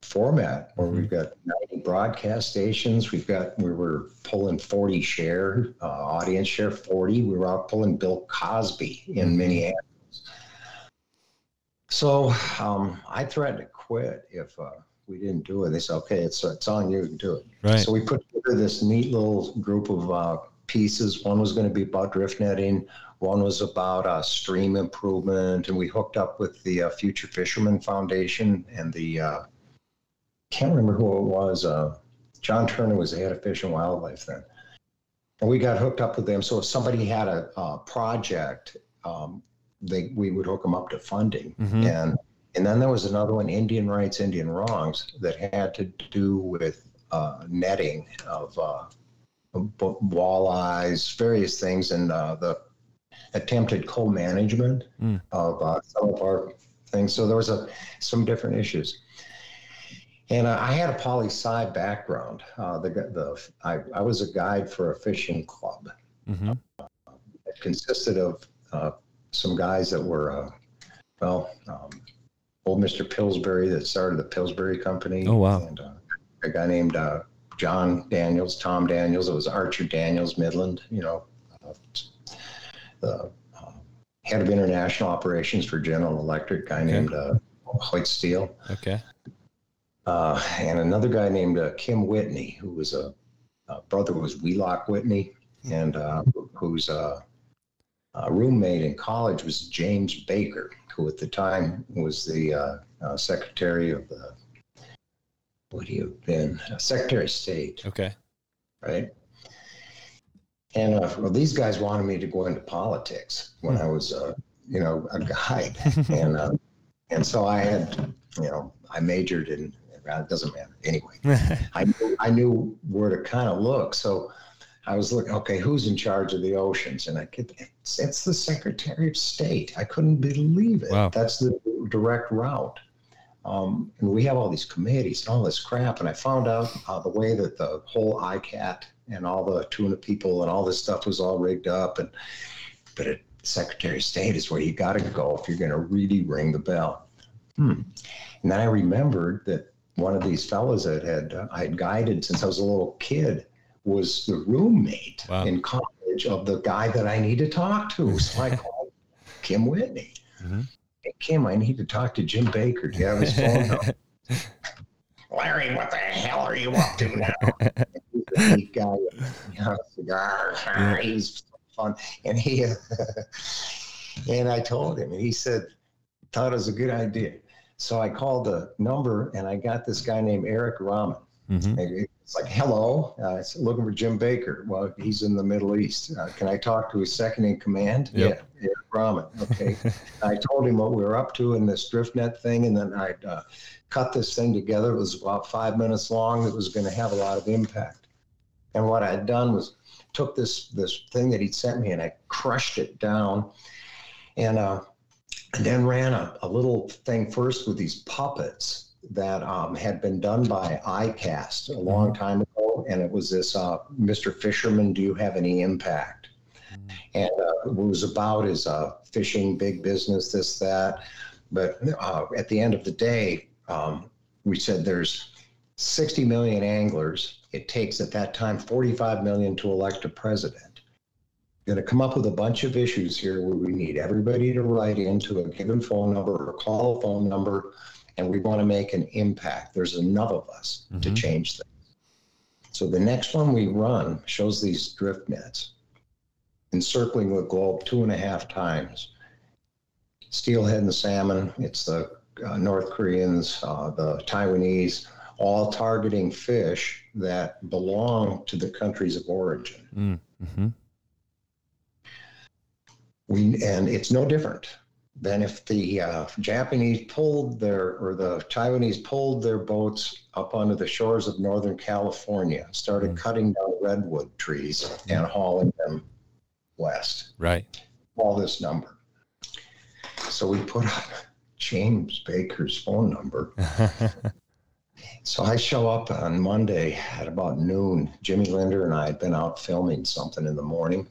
format where we've got ninety broadcast stations. We've got, we were pulling forty share, uh, audience share forty. We were out pulling Bill Cosby in mm-hmm, Minneapolis. So um, I threatened to quit if uh, we didn't do it. They said, okay, it's, it's on you to do it. Right. So we put together this neat little group of uh, pieces. One was going to be about drift netting. One was about uh, stream improvement, and we hooked up with the uh, Future Fisherman Foundation and the, uh, can't remember who it was, uh, John Turner was the head of Fish and Wildlife then. And we got hooked up with them, so if somebody had a, a project, um, they we would hook them up to funding. Mm-hmm. And and then there was another one, Indian Rights, Indian Wrongs, that had to do with uh, netting of uh, walleyes, various things, and uh, the attempted co-management mm. of uh, some of our things. So there was a, some different issues. And uh, I had a poli-sci background. Uh, the, the, I, I was a guide for a fishing club. Mm-hmm. Uh, it consisted of uh, some guys that were, uh, well, um, old Mister Pillsbury that started the Pillsbury Company. Oh, wow. And uh, a guy named uh, John Daniels, Tom Daniels. It was Archer Daniels Midland, you know, uh, the uh, head of international operations for General Electric, guy okay. named uh, Hoyt Steele. Okay. Uh, and another guy named uh, Kim Whitney, who was a, a brother was Wheelock Whitney, and uh, whose uh, roommate in college was James Baker, who at the time was the uh, uh, Secretary of the, would he have been? Uh, Secretary of State. Okay. Right. And uh, well, these guys wanted me to go into politics when I was uh, you know, a guide. and uh, and so I had, you know, I majored in, it doesn't matter. Anyway, I, I knew where to kind of look. So I was looking, okay, who's in charge of the oceans? And I could, it's, it's the Secretary of State. I couldn't believe it. Wow. That's the direct route. Um, and we have all these committees and all this crap. And I found out uh, the way that the whole I C A T and all the tuna people and all this stuff was all rigged up. And but it, Secretary of State is where you got to go if you're going to really ring the bell. Hmm. And then I remembered that one of these fellas that had uh, I had guided since I was a little kid was the roommate wow. in college of the guy that I need to talk to. So I called Kim Whitney. Mm-hmm. Hey, Kim, I need to talk to Jim Baker. Do you have his phone number? Larry, what the hell are you up to now? He's got a cigar. Yeah. He's fun. And he and I told him, and he said, thought it was a good idea. So I called the number, and I got this guy named Eric Rahman. Mm-hmm. It's like, hello, uh, it's looking for Jim Baker. Well, he's in the Middle East. Uh, can I talk to his second in command? Yep. Yeah, Eric Rahman. Okay. I told him what we were up to in this drift net thing, and then I uh, cut this thing together. It was about five minutes long. It was going to have a lot of impact. And what I had done was took this this thing that he'd sent me, and I crushed it down, and uh, and then ran a, a little thing first with these puppets that um, had been done by iCast a long time ago. And it was this, uh, Mister Fisherman, do you have any impact? And uh, it was about his uh, fishing, big business, this, that. But uh, at the end of the day, um, we said there's sixty million anglers. It takes at that time forty-five million to elect a president. Going to come up with a bunch of issues here where we need everybody to write into a given phone number or call a phone number, and we want to make an impact. There's enough of us mm-hmm. to change things. So the next one we run shows these drift nets encircling the globe two and a half times. Steelhead and salmon, it's the uh, North Koreans, uh, the Taiwanese, all targeting fish that belong to the countries of origin. Mm-hmm. We, and it's no different than if the uh, Japanese pulled their, or the Taiwanese pulled their boats up onto the shores of Northern California, started mm-hmm. cutting down redwood trees and hauling them west. Right. All this number. So we put up James Baker's phone number. So I show up on Monday at about noon. Jimmy Linder and I had been out filming something in the morning.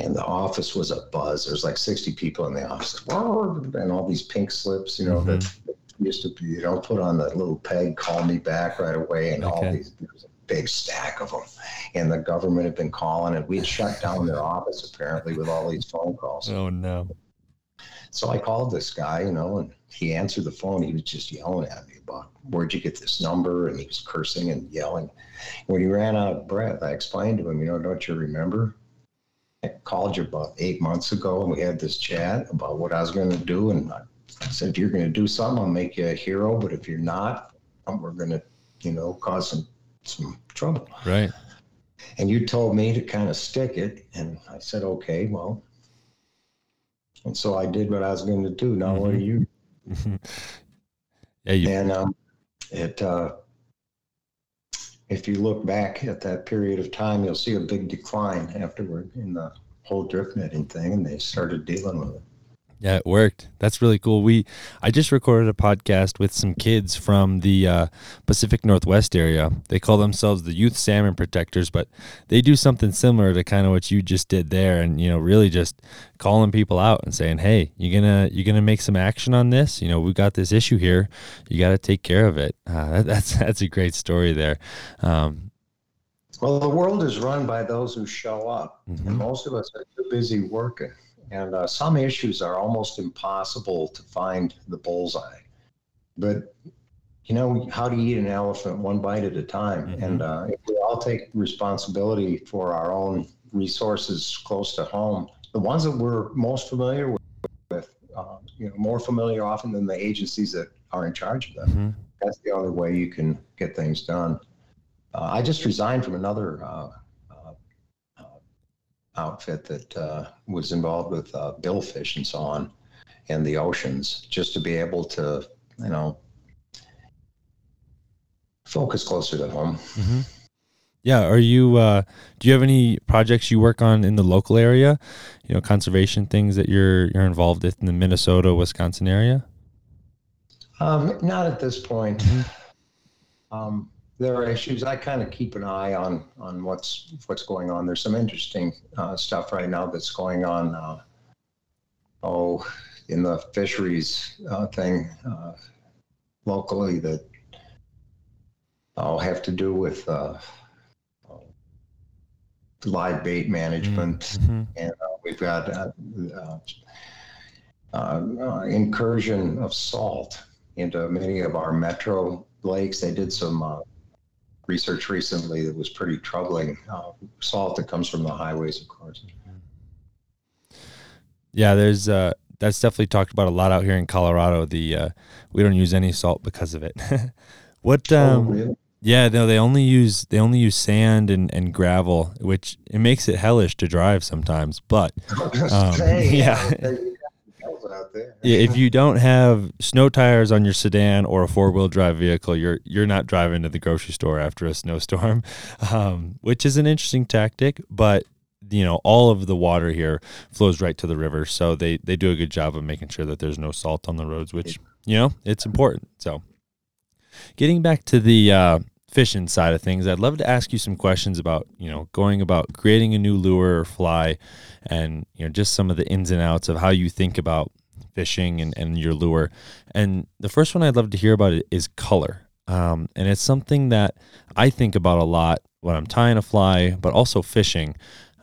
And the office was a buzz. There's like sixty people in the office, and all these pink slips, you know, mm-hmm. that, that used to be, you know, put on the little peg, call me back right away, and okay. all these, there was a big stack of them. And the government had been calling, and we'd shut down their office apparently with all these phone calls. Oh no! So I called this guy, you know, and he answered the phone. He was just yelling at me about where'd you get this number, and he was cursing and yelling. When he ran out of breath, I explained to him, you know, don't you remember? I called you about eight months ago, and we had this chat about what I was going to do. And I said, if you're going to do something, I'll make you a hero. But if you're not, we're going to, you know, cause some, some trouble. Right. And you told me to kind of stick it. And I said, okay, well. And so I did what I was going to do. Now mm-hmm. what do you do? yeah, you- and um, it, uh, if you look back at that period of time, you'll see a big decline afterward in the whole drift netting thing, and they started dealing with it. Yeah, it worked. That's really cool. We, I just recorded a podcast with some kids from the uh, Pacific Northwest area. They call themselves the Youth Salmon Protectors, but they do something similar to kind of what you just did there, and you know, really just calling people out and saying, "Hey, you're gonna you're gonna make some action on this. You know, we got this issue here. You got to take care of it." Uh, that's that's a great story there. Um, well, the world is run by those who show up, mm-hmm. and most of us are too busy working. And uh, some issues are almost impossible to find the bullseye. But, you know, how do you eat an elephant? One bite at a time. Mm-hmm. And uh, if we all take responsibility for our own resources close to home, the ones that we're most familiar with, with uh, you know, more familiar often than the agencies that are in charge of them. Mm-hmm. That's the only way you can get things done. Uh, I just resigned from another uh outfit that uh, was involved with uh, billfish and so on, and the oceans, just to be able to, you know, focus closer to home. Mm-hmm. Yeah. Are you, uh, do you have any projects you work on in the local area, you know, conservation things that you're, you're involved with in the Minnesota, Wisconsin area? Um, not at this point. Mm-hmm. Um, there are issues. I kind of keep an eye on, on what's, what's going on. There's some interesting uh, stuff right now that's going on. Uh, oh, in the fisheries uh, thing uh, locally that I'll have to do with, uh, live bait management, mm-hmm. and uh, we've got uh, uh, uh, incursion of salt into many of our metro lakes. They did some uh, research recently that was pretty troubling. Uh, salt that comes from the highways, of course. Yeah, there's uh, that's definitely talked about a lot out here in Colorado. The uh, we don't use any salt because of it. What? Um, oh, really? Yeah, no, they only use they only use sand and, and gravel, which it makes it hellish to drive sometimes. But um, saying, yeah, if you don't have snow tires on your sedan or a four wheel drive vehicle, you're you're not driving to the grocery store after a snowstorm, um, which is an interesting tactic. But you know, all of the water here flows right to the river, so they they do a good job of making sure that there's no salt on the roads, which you know it's important. So, getting back to the uh, fishing side of things, I'd love to ask you some questions about, you know, going about creating a new lure or fly and, you know, just some of the ins and outs of how you think about fishing and, and your lure. And the first one I'd love to hear about is color. Um, and it's something that I think about a lot when I'm tying a fly, but also fishing.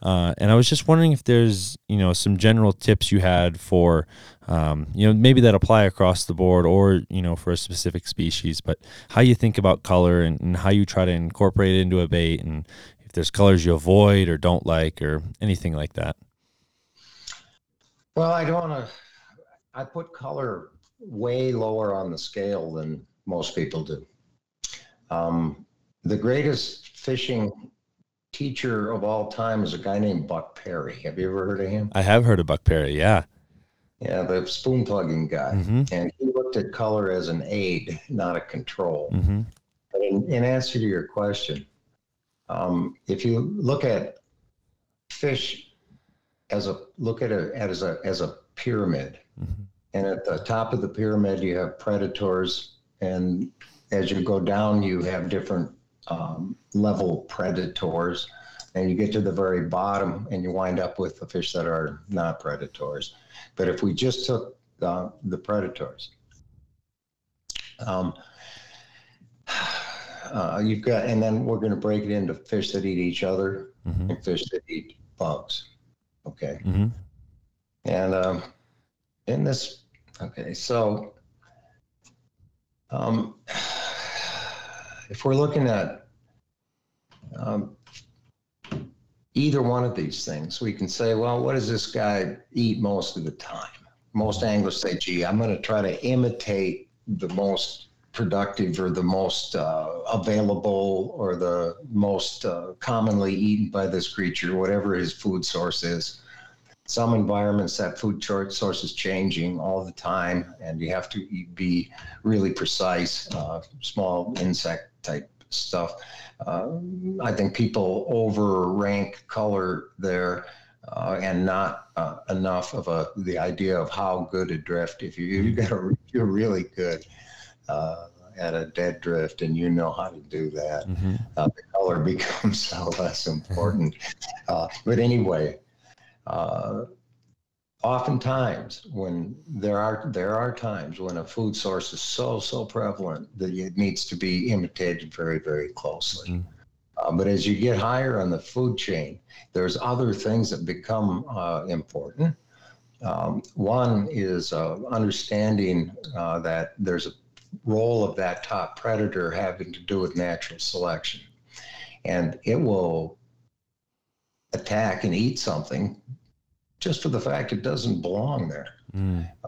Uh, and I was just wondering if there's, you know, some general tips you had for, um, you know, maybe that apply across the board or, you know, for a specific species, but how you think about color and, and how you try to incorporate it into a bait, and if there's colors you avoid or don't like or anything like that. Well, I don't want to, I put color way lower on the scale than most people do. Um, the greatest fishing teacher of all time is a guy named Buck Perry. Have you ever heard of him? I have heard of Buck Perry, yeah. Yeah, the spoon plugging guy. Mm-hmm. And he looked at color as an aid, not a control. Mm-hmm. But in, in answer to your question, um, if you look at fish as a look at it as a as a pyramid, mm-hmm. and at the top of the pyramid you have predators, and as you go down you have different um, level predators, and you get to the very bottom and you wind up with the fish that are not predators. But if we just took uh, the predators, um, uh, you've got, and then we're going to break it into fish that eat each other, mm-hmm. and fish that eat bugs. Okay. Mm-hmm. And, um, in this, okay. So, um, if we're looking at um, either one of these things, we can say, well, what does this guy eat most of the time? Most anglers say, gee, I'm going to try to imitate the most productive or the most uh, available or the most uh, commonly eaten by this creature, whatever his food source is. Some environments that food source is changing all the time, and you have to be really precise, uh, small insect type stuff. Uh, I think people over rank color there, uh, and not uh, enough of a the idea of how good a drift. If you you got a, you're really good uh, at a dead drift, and you know how to do that, mm-hmm. uh, the color becomes less important. Uh, but anyway, uh, oftentimes when there are there are times when a food source is so so prevalent that it needs to be imitated very very closely, mm-hmm. uh, but as you get higher on the food chain, there's other things that become uh, important. Um, one is uh, understanding uh, that there's a role of that top predator having to do with natural selection, and it will attack and eat something just for the fact it doesn't belong there. Mm. Uh,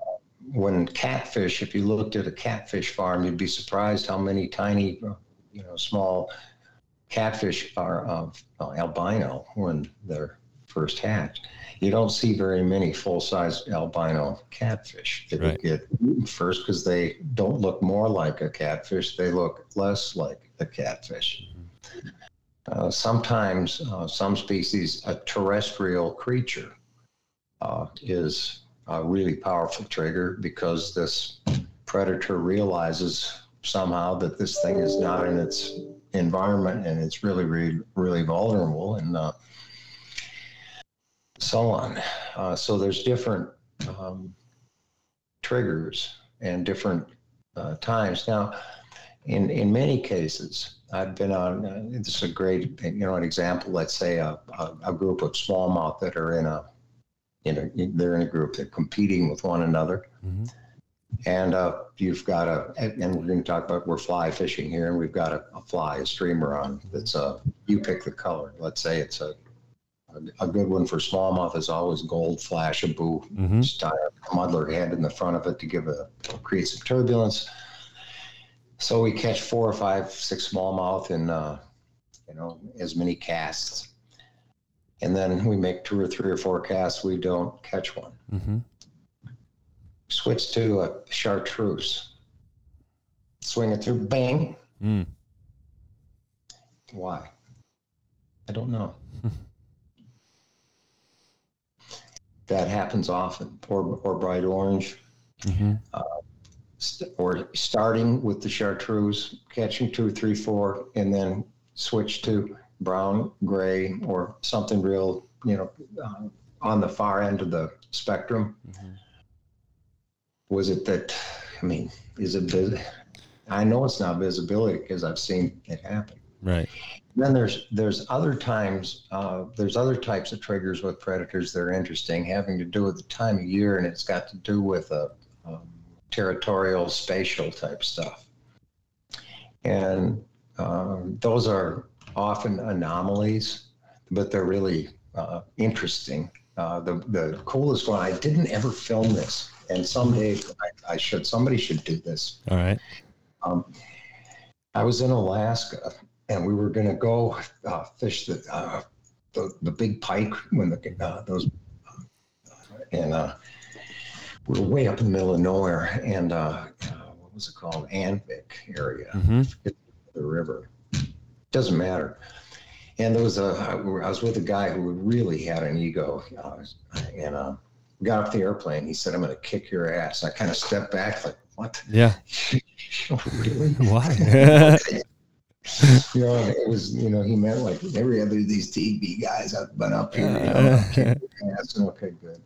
when catfish, if you looked at a catfish farm, you'd be surprised how many tiny, you know, small catfish are uh, albino when they're first hatched. You don't see very many full-size albino catfish that right. you get first because they don't look more like a catfish. They look less like a catfish. Mm-hmm. Uh, sometimes uh, some species, a terrestrial creature uh, is a really powerful trigger because this predator realizes somehow that this thing is not in its environment and it's really, really, really vulnerable and uh, so on. Uh, so there's different um, triggers and different uh, times. Now, in, in many cases, I've been on, uh, this is a great, you know, an example, let's say a, a, a group of smallmouth that are in a, you know, they're in a group, they're competing with one another. Mm-hmm. And uh, you've got a, and we're going to talk about, we're fly fishing here, and we've got a, a fly, a streamer on that's a, you pick the color. Let's say it's a, a good one for smallmouth is always gold Flashabou mm-hmm. style muddler head in the front of it to give a, create some turbulence. So we catch four or five, six smallmouth in, uh, you know, as many casts. And then we make two or three or four casts, we don't catch one. Mm-hmm. Switch to a chartreuse. Swing it through, bang. Mm. Why? I don't know. That happens often. Or, or bright orange. Mm-hmm. Uh, st- or starting with the chartreuse, catching two, three, four, and then switch to brown, gray, or something real, you know, uh, on the far end of the spectrum. Mm-hmm. Was it that, I mean, is it, vis- I know it's not visibility because I've seen it happen. Right. Then there's, there's other times, uh, there's other types of triggers with predators that are interesting, having to do with the time of year, and it's got to do with a, a territorial, spatial type stuff. And uh, those are often anomalies, but they're really uh, interesting. Uh, the, the coolest one, I didn't ever film this. And someday I, I should, somebody should do this. All right. Um, I was in Alaska and we were going to go uh, fish the, uh, the, the big pike when the, uh, those, and uh, we were way up in the middle of nowhere. And uh, uh, what was it called? Anvik area, mm-hmm. the river. Doesn't matter. And there was a, I was with a guy who really had an ego uh, and, uh, got off the airplane. He said, "I'm going to kick your ass." I kind of stepped back, like, "What? Yeah, really? Why?" You know, it was. You know, he meant like every other of these T V guys I've been up here. You know, kick your ass. Okay, good.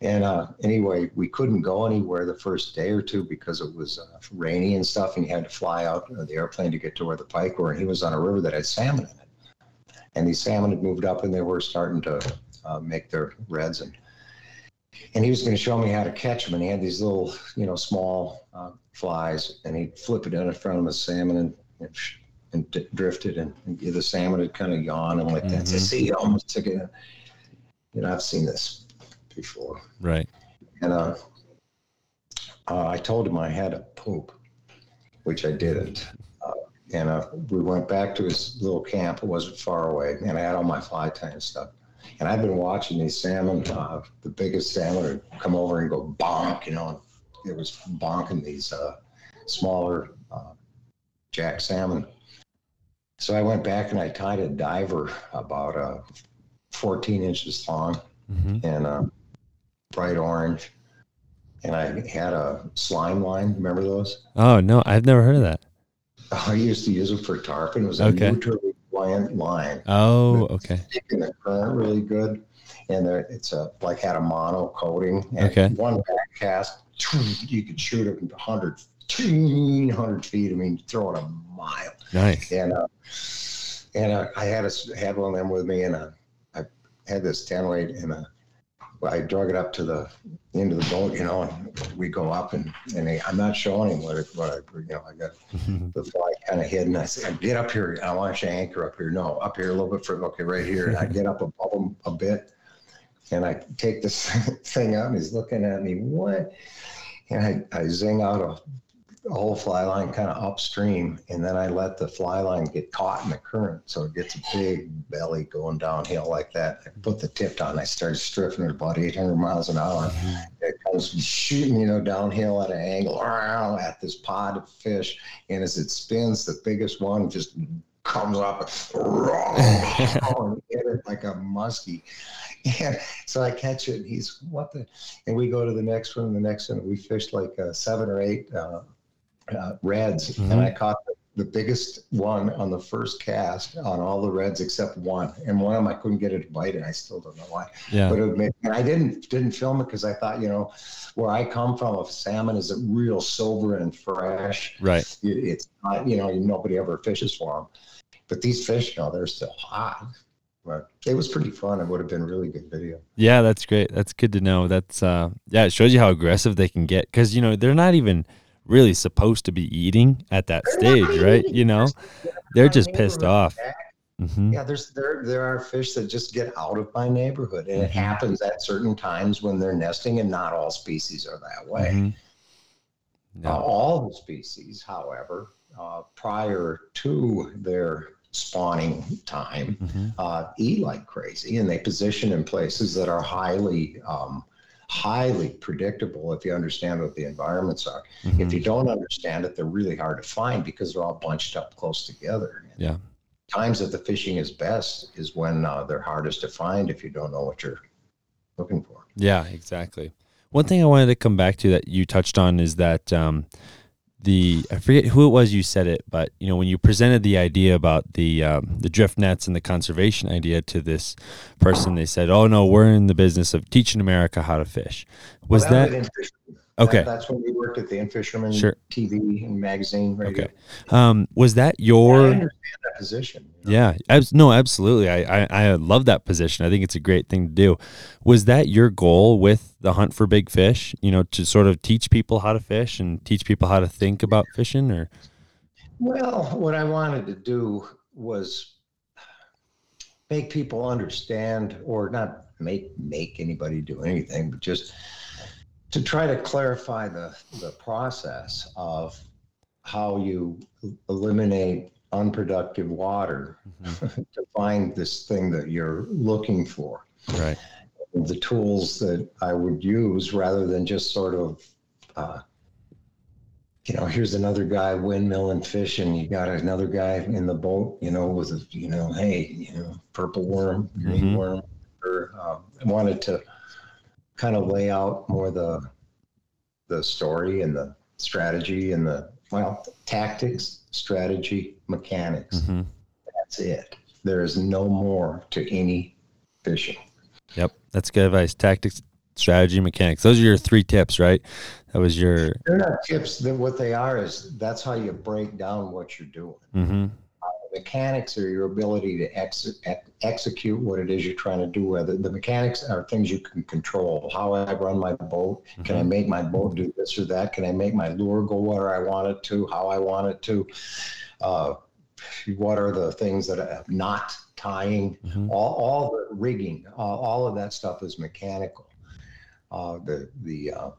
And uh, anyway, we couldn't go anywhere the first day or two because it was uh, rainy and stuff, and you had to fly out of the airplane to get to where the pike were. And he was on a river that had salmon in it, and these salmon had moved up, and they were starting to uh, make their reds and. And he was going to show me how to catch them. And he had these little, you know, small uh, flies, and he'd flip it in in front of the salmon and and, and d- drift it. And, and the salmon would kind of yawn and like mm-hmm. that. So see, almost took it. You know, I've seen this before. Right. And uh, uh, I told him I had a poop, which I didn't. Uh, and uh, we went back to his little camp. It wasn't far away. And I had all my fly tying stuff. And I've been watching these salmon, uh, the biggest salmon would come over and go bonk, you know, and it was bonking these uh, smaller uh, jack salmon. So I went back and I tied a diver about uh, fourteen inches long mm-hmm. and uh, bright orange. And I had a slime line. Remember those? Oh, no, I've never heard of that. I used to use them for tarpon. It was a okay. new term. Line. Oh, okay. And the current really good, and there, it's a like had a mono coating. And okay. One back cast, you could shoot it one hundred, one hundred feet. I mean, throw it a mile. Nice. And uh, and uh, I had a had one of them with me, and uh, I had this ten weight, and uh, I drug it up to the end of the boat, you know, and we go up, and, and I, I'm not showing him what, it, what I, you know, I got the fly kind of hidden. I said, "Get up here. I want you to anchor up here." "No, up here a little bit further. Okay, right here." And I get up above him a bit, and I take this thing out, and he's looking at me, "What?" And I, I zing out a the whole fly line kind of upstream, and then I let the fly line get caught in the current, so it gets a big belly going downhill like that. I put the tip on, I started stripping it about eight hundred miles an hour. It comes shooting, you know, downhill at an angle at this pod of fish, and as it spins, the biggest one just comes up and hit it like a muskie. And so I catch it, and he's, what the, and we go to the next one, and the next one, we fished like uh, seven or eight uh, uh, reds, mm-hmm. and I caught the, the biggest one on the first cast on all the reds except one, and one of them I couldn't get it to bite, and I still don't know why. Yeah. But it made, and I didn't didn't film it because I thought, you know, where I come from, if salmon is a real silver and fresh, right? It, it's not, you know, nobody ever fishes for them, but these fish, you know, they're so hot. But it was pretty fun. It would have been a really good video. Yeah, that's great. That's good to know. That's uh, yeah, it shows you how aggressive they can get, because, you know, they're not even really supposed to be eating at that they're stage, right? You know, they're just pissed off. Mm-hmm. Yeah, there's there there are fish that just get out of my neighborhood, and mm-hmm. it happens at certain times when they're nesting, and not all species are that way. Mm-hmm. No. Uh, all the species, however, uh, prior to their spawning time, mm-hmm. uh, eat like crazy, and they position in places that are highly, um, highly predictable if you understand what the environments are. Mm-hmm. If you don't understand it, they're really hard to find because they're all bunched up close together. And yeah. Times that the fishing is best is when uh, they're hardest to find if you don't know what you're looking for. Yeah, exactly. One thing I wanted to come back to that you touched on is that, um, The I forget who it was you said it, but you know, when you presented the idea about the um, the drift nets and the conservation idea to this person, they said, "Oh no, we're in the business of teaching America how to fish." Was well, that, that okay? That, that's when we worked at the In Fisherman sure. T V and magazine. Radio. Okay, um, was that your? Yeah, I understand that position. You know? Yeah, abs- no, absolutely. I, I I love that position. I think it's a great thing to do. Was that your goal with the Hunt for Big Fish, you know, to sort of teach people how to fish and teach people how to think about fishing? Or well, what I wanted to do was make people understand, or not make make anybody do anything, but just to try to clarify the the process of how you eliminate unproductive water mm-hmm. to find this thing that you're looking for, right? The tools that I would use, rather than just sort of, uh, you know, here's another guy windmilling fish, and you got another guy in the boat, you know, with a, you know, hey, you know, purple worm, green mm-hmm. worm. Or, um, I wanted to kind of lay out more the the story and the strategy and the, well, tactics, strategy, mechanics. Mm-hmm. That's it. There is no more to any fishing. Yep, that's good advice. Tactics, strategy, mechanics. Those are your three tips, right? That was your... They're not tips. They're, what they are is that's how you break down what you're doing. Mm-hmm. Uh, mechanics are your ability to ex- ex- execute what it is you're trying to do. Whether the mechanics are things you can control. How I run my boat. Mm-hmm. Can I make my boat do this or that? Can I make my lure go where I want it to? How I want it to? Uh, what are the things that I'm not... tying, mm-hmm. all, all the rigging, uh, all of that stuff is mechanical. Uh, the the uh,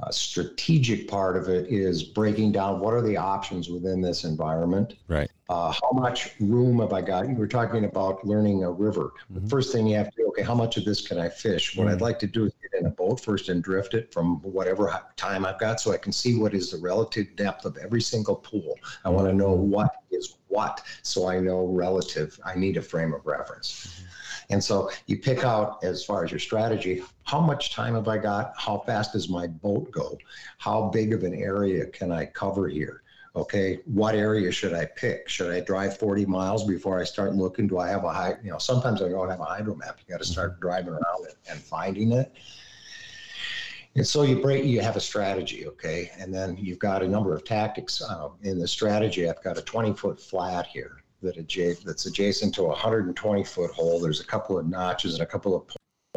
uh, strategic part of it is breaking down what are the options within this environment. Right. Uh, how much room have I got? You were talking about learning a river. Mm-hmm. The first thing you have to do, okay, how much of this can I fish? What mm-hmm. I'd like to do is get in a boat first and drift it from whatever time I've got, so I can see what is the relative depth of every single pool. I mm-hmm. want to know what is what, so I know relative. I need a frame of reference. And so you pick out, as far as your strategy, how much time have I got? How fast does my boat go? How big of an area can I cover here? Okay, what area should I pick? Should I drive forty miles before I start looking? Do I have a high, you know, sometimes I don't have a hydro map. You got to start driving around it and finding it. And so you break, you have a strategy, okay? And then you've got a number of tactics. Um, in the strategy, I've got a twenty-foot flat here that adja- that's adjacent to a one hundred twenty-foot hole. There's a couple of notches and a couple of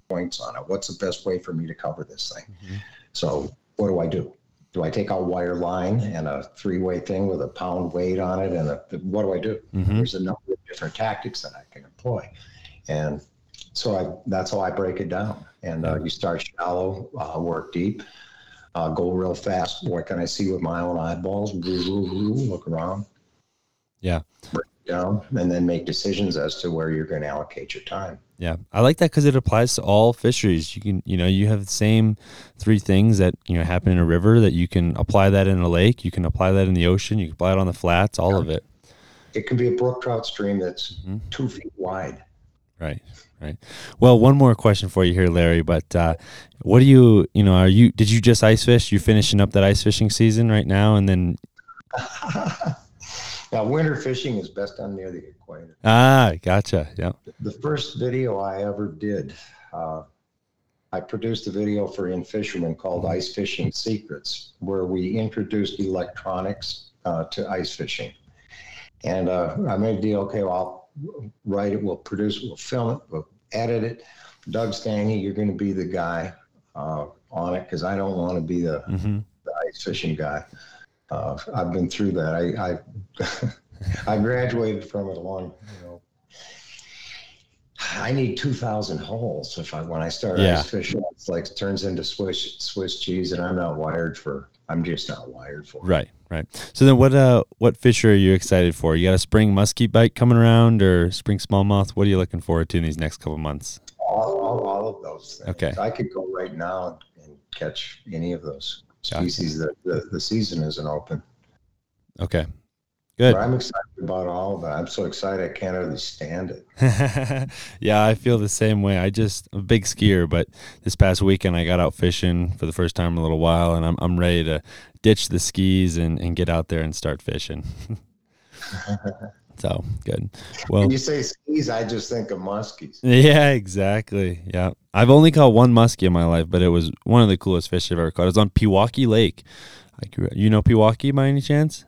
points on it. What's the best way for me to cover this thing? Mm-hmm. So what do I do? Do I take out wire line and a three-way thing with a pound weight on it? And a, what do I do? Mm-hmm. There's a number of different tactics that I can employ. And so I, that's how I break it down. And uh, you start shallow, uh, work deep. uh, go real fast. What can I see with my own eyeballs? Look around. Yeah. Down, and then make decisions as to where you're going to allocate your time. Yeah, I like that because it applies to all fisheries. You can, you know, you have the same three things that, you know, happen in a river that you can apply that in a lake. You can apply that in the ocean. You can apply it on the flats. All yeah. of it. It can be a brook trout stream that's mm-hmm. two feet wide. Right, right. Well, one more question for you here, Larry. But uh, what do you, you know, are you? Did you just ice fish? You're finishing up that ice fishing season right now, and then. Now, winter fishing is best done near the equator. Ah, gotcha. Yeah. The first video I ever did, uh, I produced a video for In Fisherman called Ice Fishing Secrets, where we introduced electronics uh, to ice fishing. And uh, I made a deal, okay, well, I'll write it, we'll produce it, we'll film it, we'll edit it. Doug Stange, you're going to be the guy uh, on it, because I don't want to be the, mm-hmm. the ice fishing guy. Uh, I've been through that. I I, I graduated from it along. You know, I need two thousand holes if I when I start yeah. ice fishing. It's like it turns into Swiss Swiss cheese, and I'm not wired for. I'm just not wired for. Right, it. right. So then, what uh, what fish are you excited for? You got a spring muskie bite coming around, or spring smallmouth? What are you looking forward to in these next couple of months? All, all, all of those things. Okay, I could go right now and catch any of those species that the, the season isn't open. Okay, good. But I'm excited about all of that. I'm so excited I can't hardly stand it. Yeah, I feel the same way. I just I'm a big skier, but this past weekend I got out fishing for the first time in a little while, and I'm I'm ready to ditch the skis and, and get out there and start fishing. So good. Well, when you say skis, I just think of muskies. Yeah, exactly. Yeah, I've only caught one muskie in my life, but it was one of the coolest fish I've ever caught. It was on Pewaukee Lake. I grew, you know Pewaukee by any chance?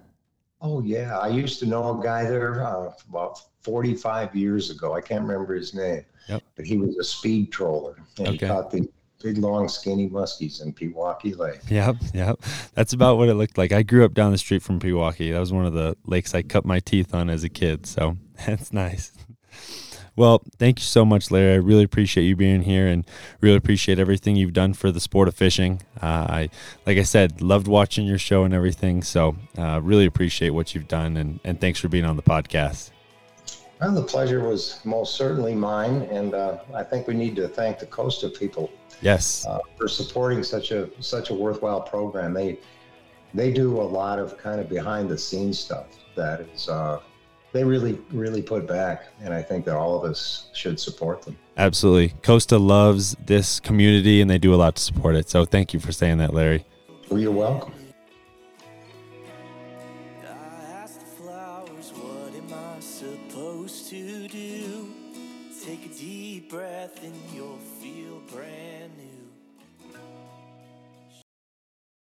Oh yeah, I used to know a guy there uh, about forty-five years ago. I can't remember his name, yep. but he was a speed troller, and okay. he caught the big, long, skinny muskies in Pewaukee Lake. Yep, yep. That's about what it looked like. I grew up down the street from Pewaukee. That was one of the lakes I cut my teeth on as a kid, so that's nice. Well, thank you so much, Larry. I really appreciate you being here and really appreciate everything you've done for the sport of fishing. Uh, I, like I said, loved watching your show and everything, so uh, really appreciate what you've done, and, and thanks for being on the podcast. Well, the pleasure was most certainly mine, and uh, I think we need to thank the Costa people. Yes, uh, for supporting such a such a worthwhile program. They they do a lot of kind of behind the scenes stuff that is uh, they really really put back, and I think that all of us should support them. Absolutely, Costa loves this community, and they do a lot to support it. So thank you for saying that, Larry. Well, you're welcome. Supposed to do, take a deep breath and you'll feel brand new.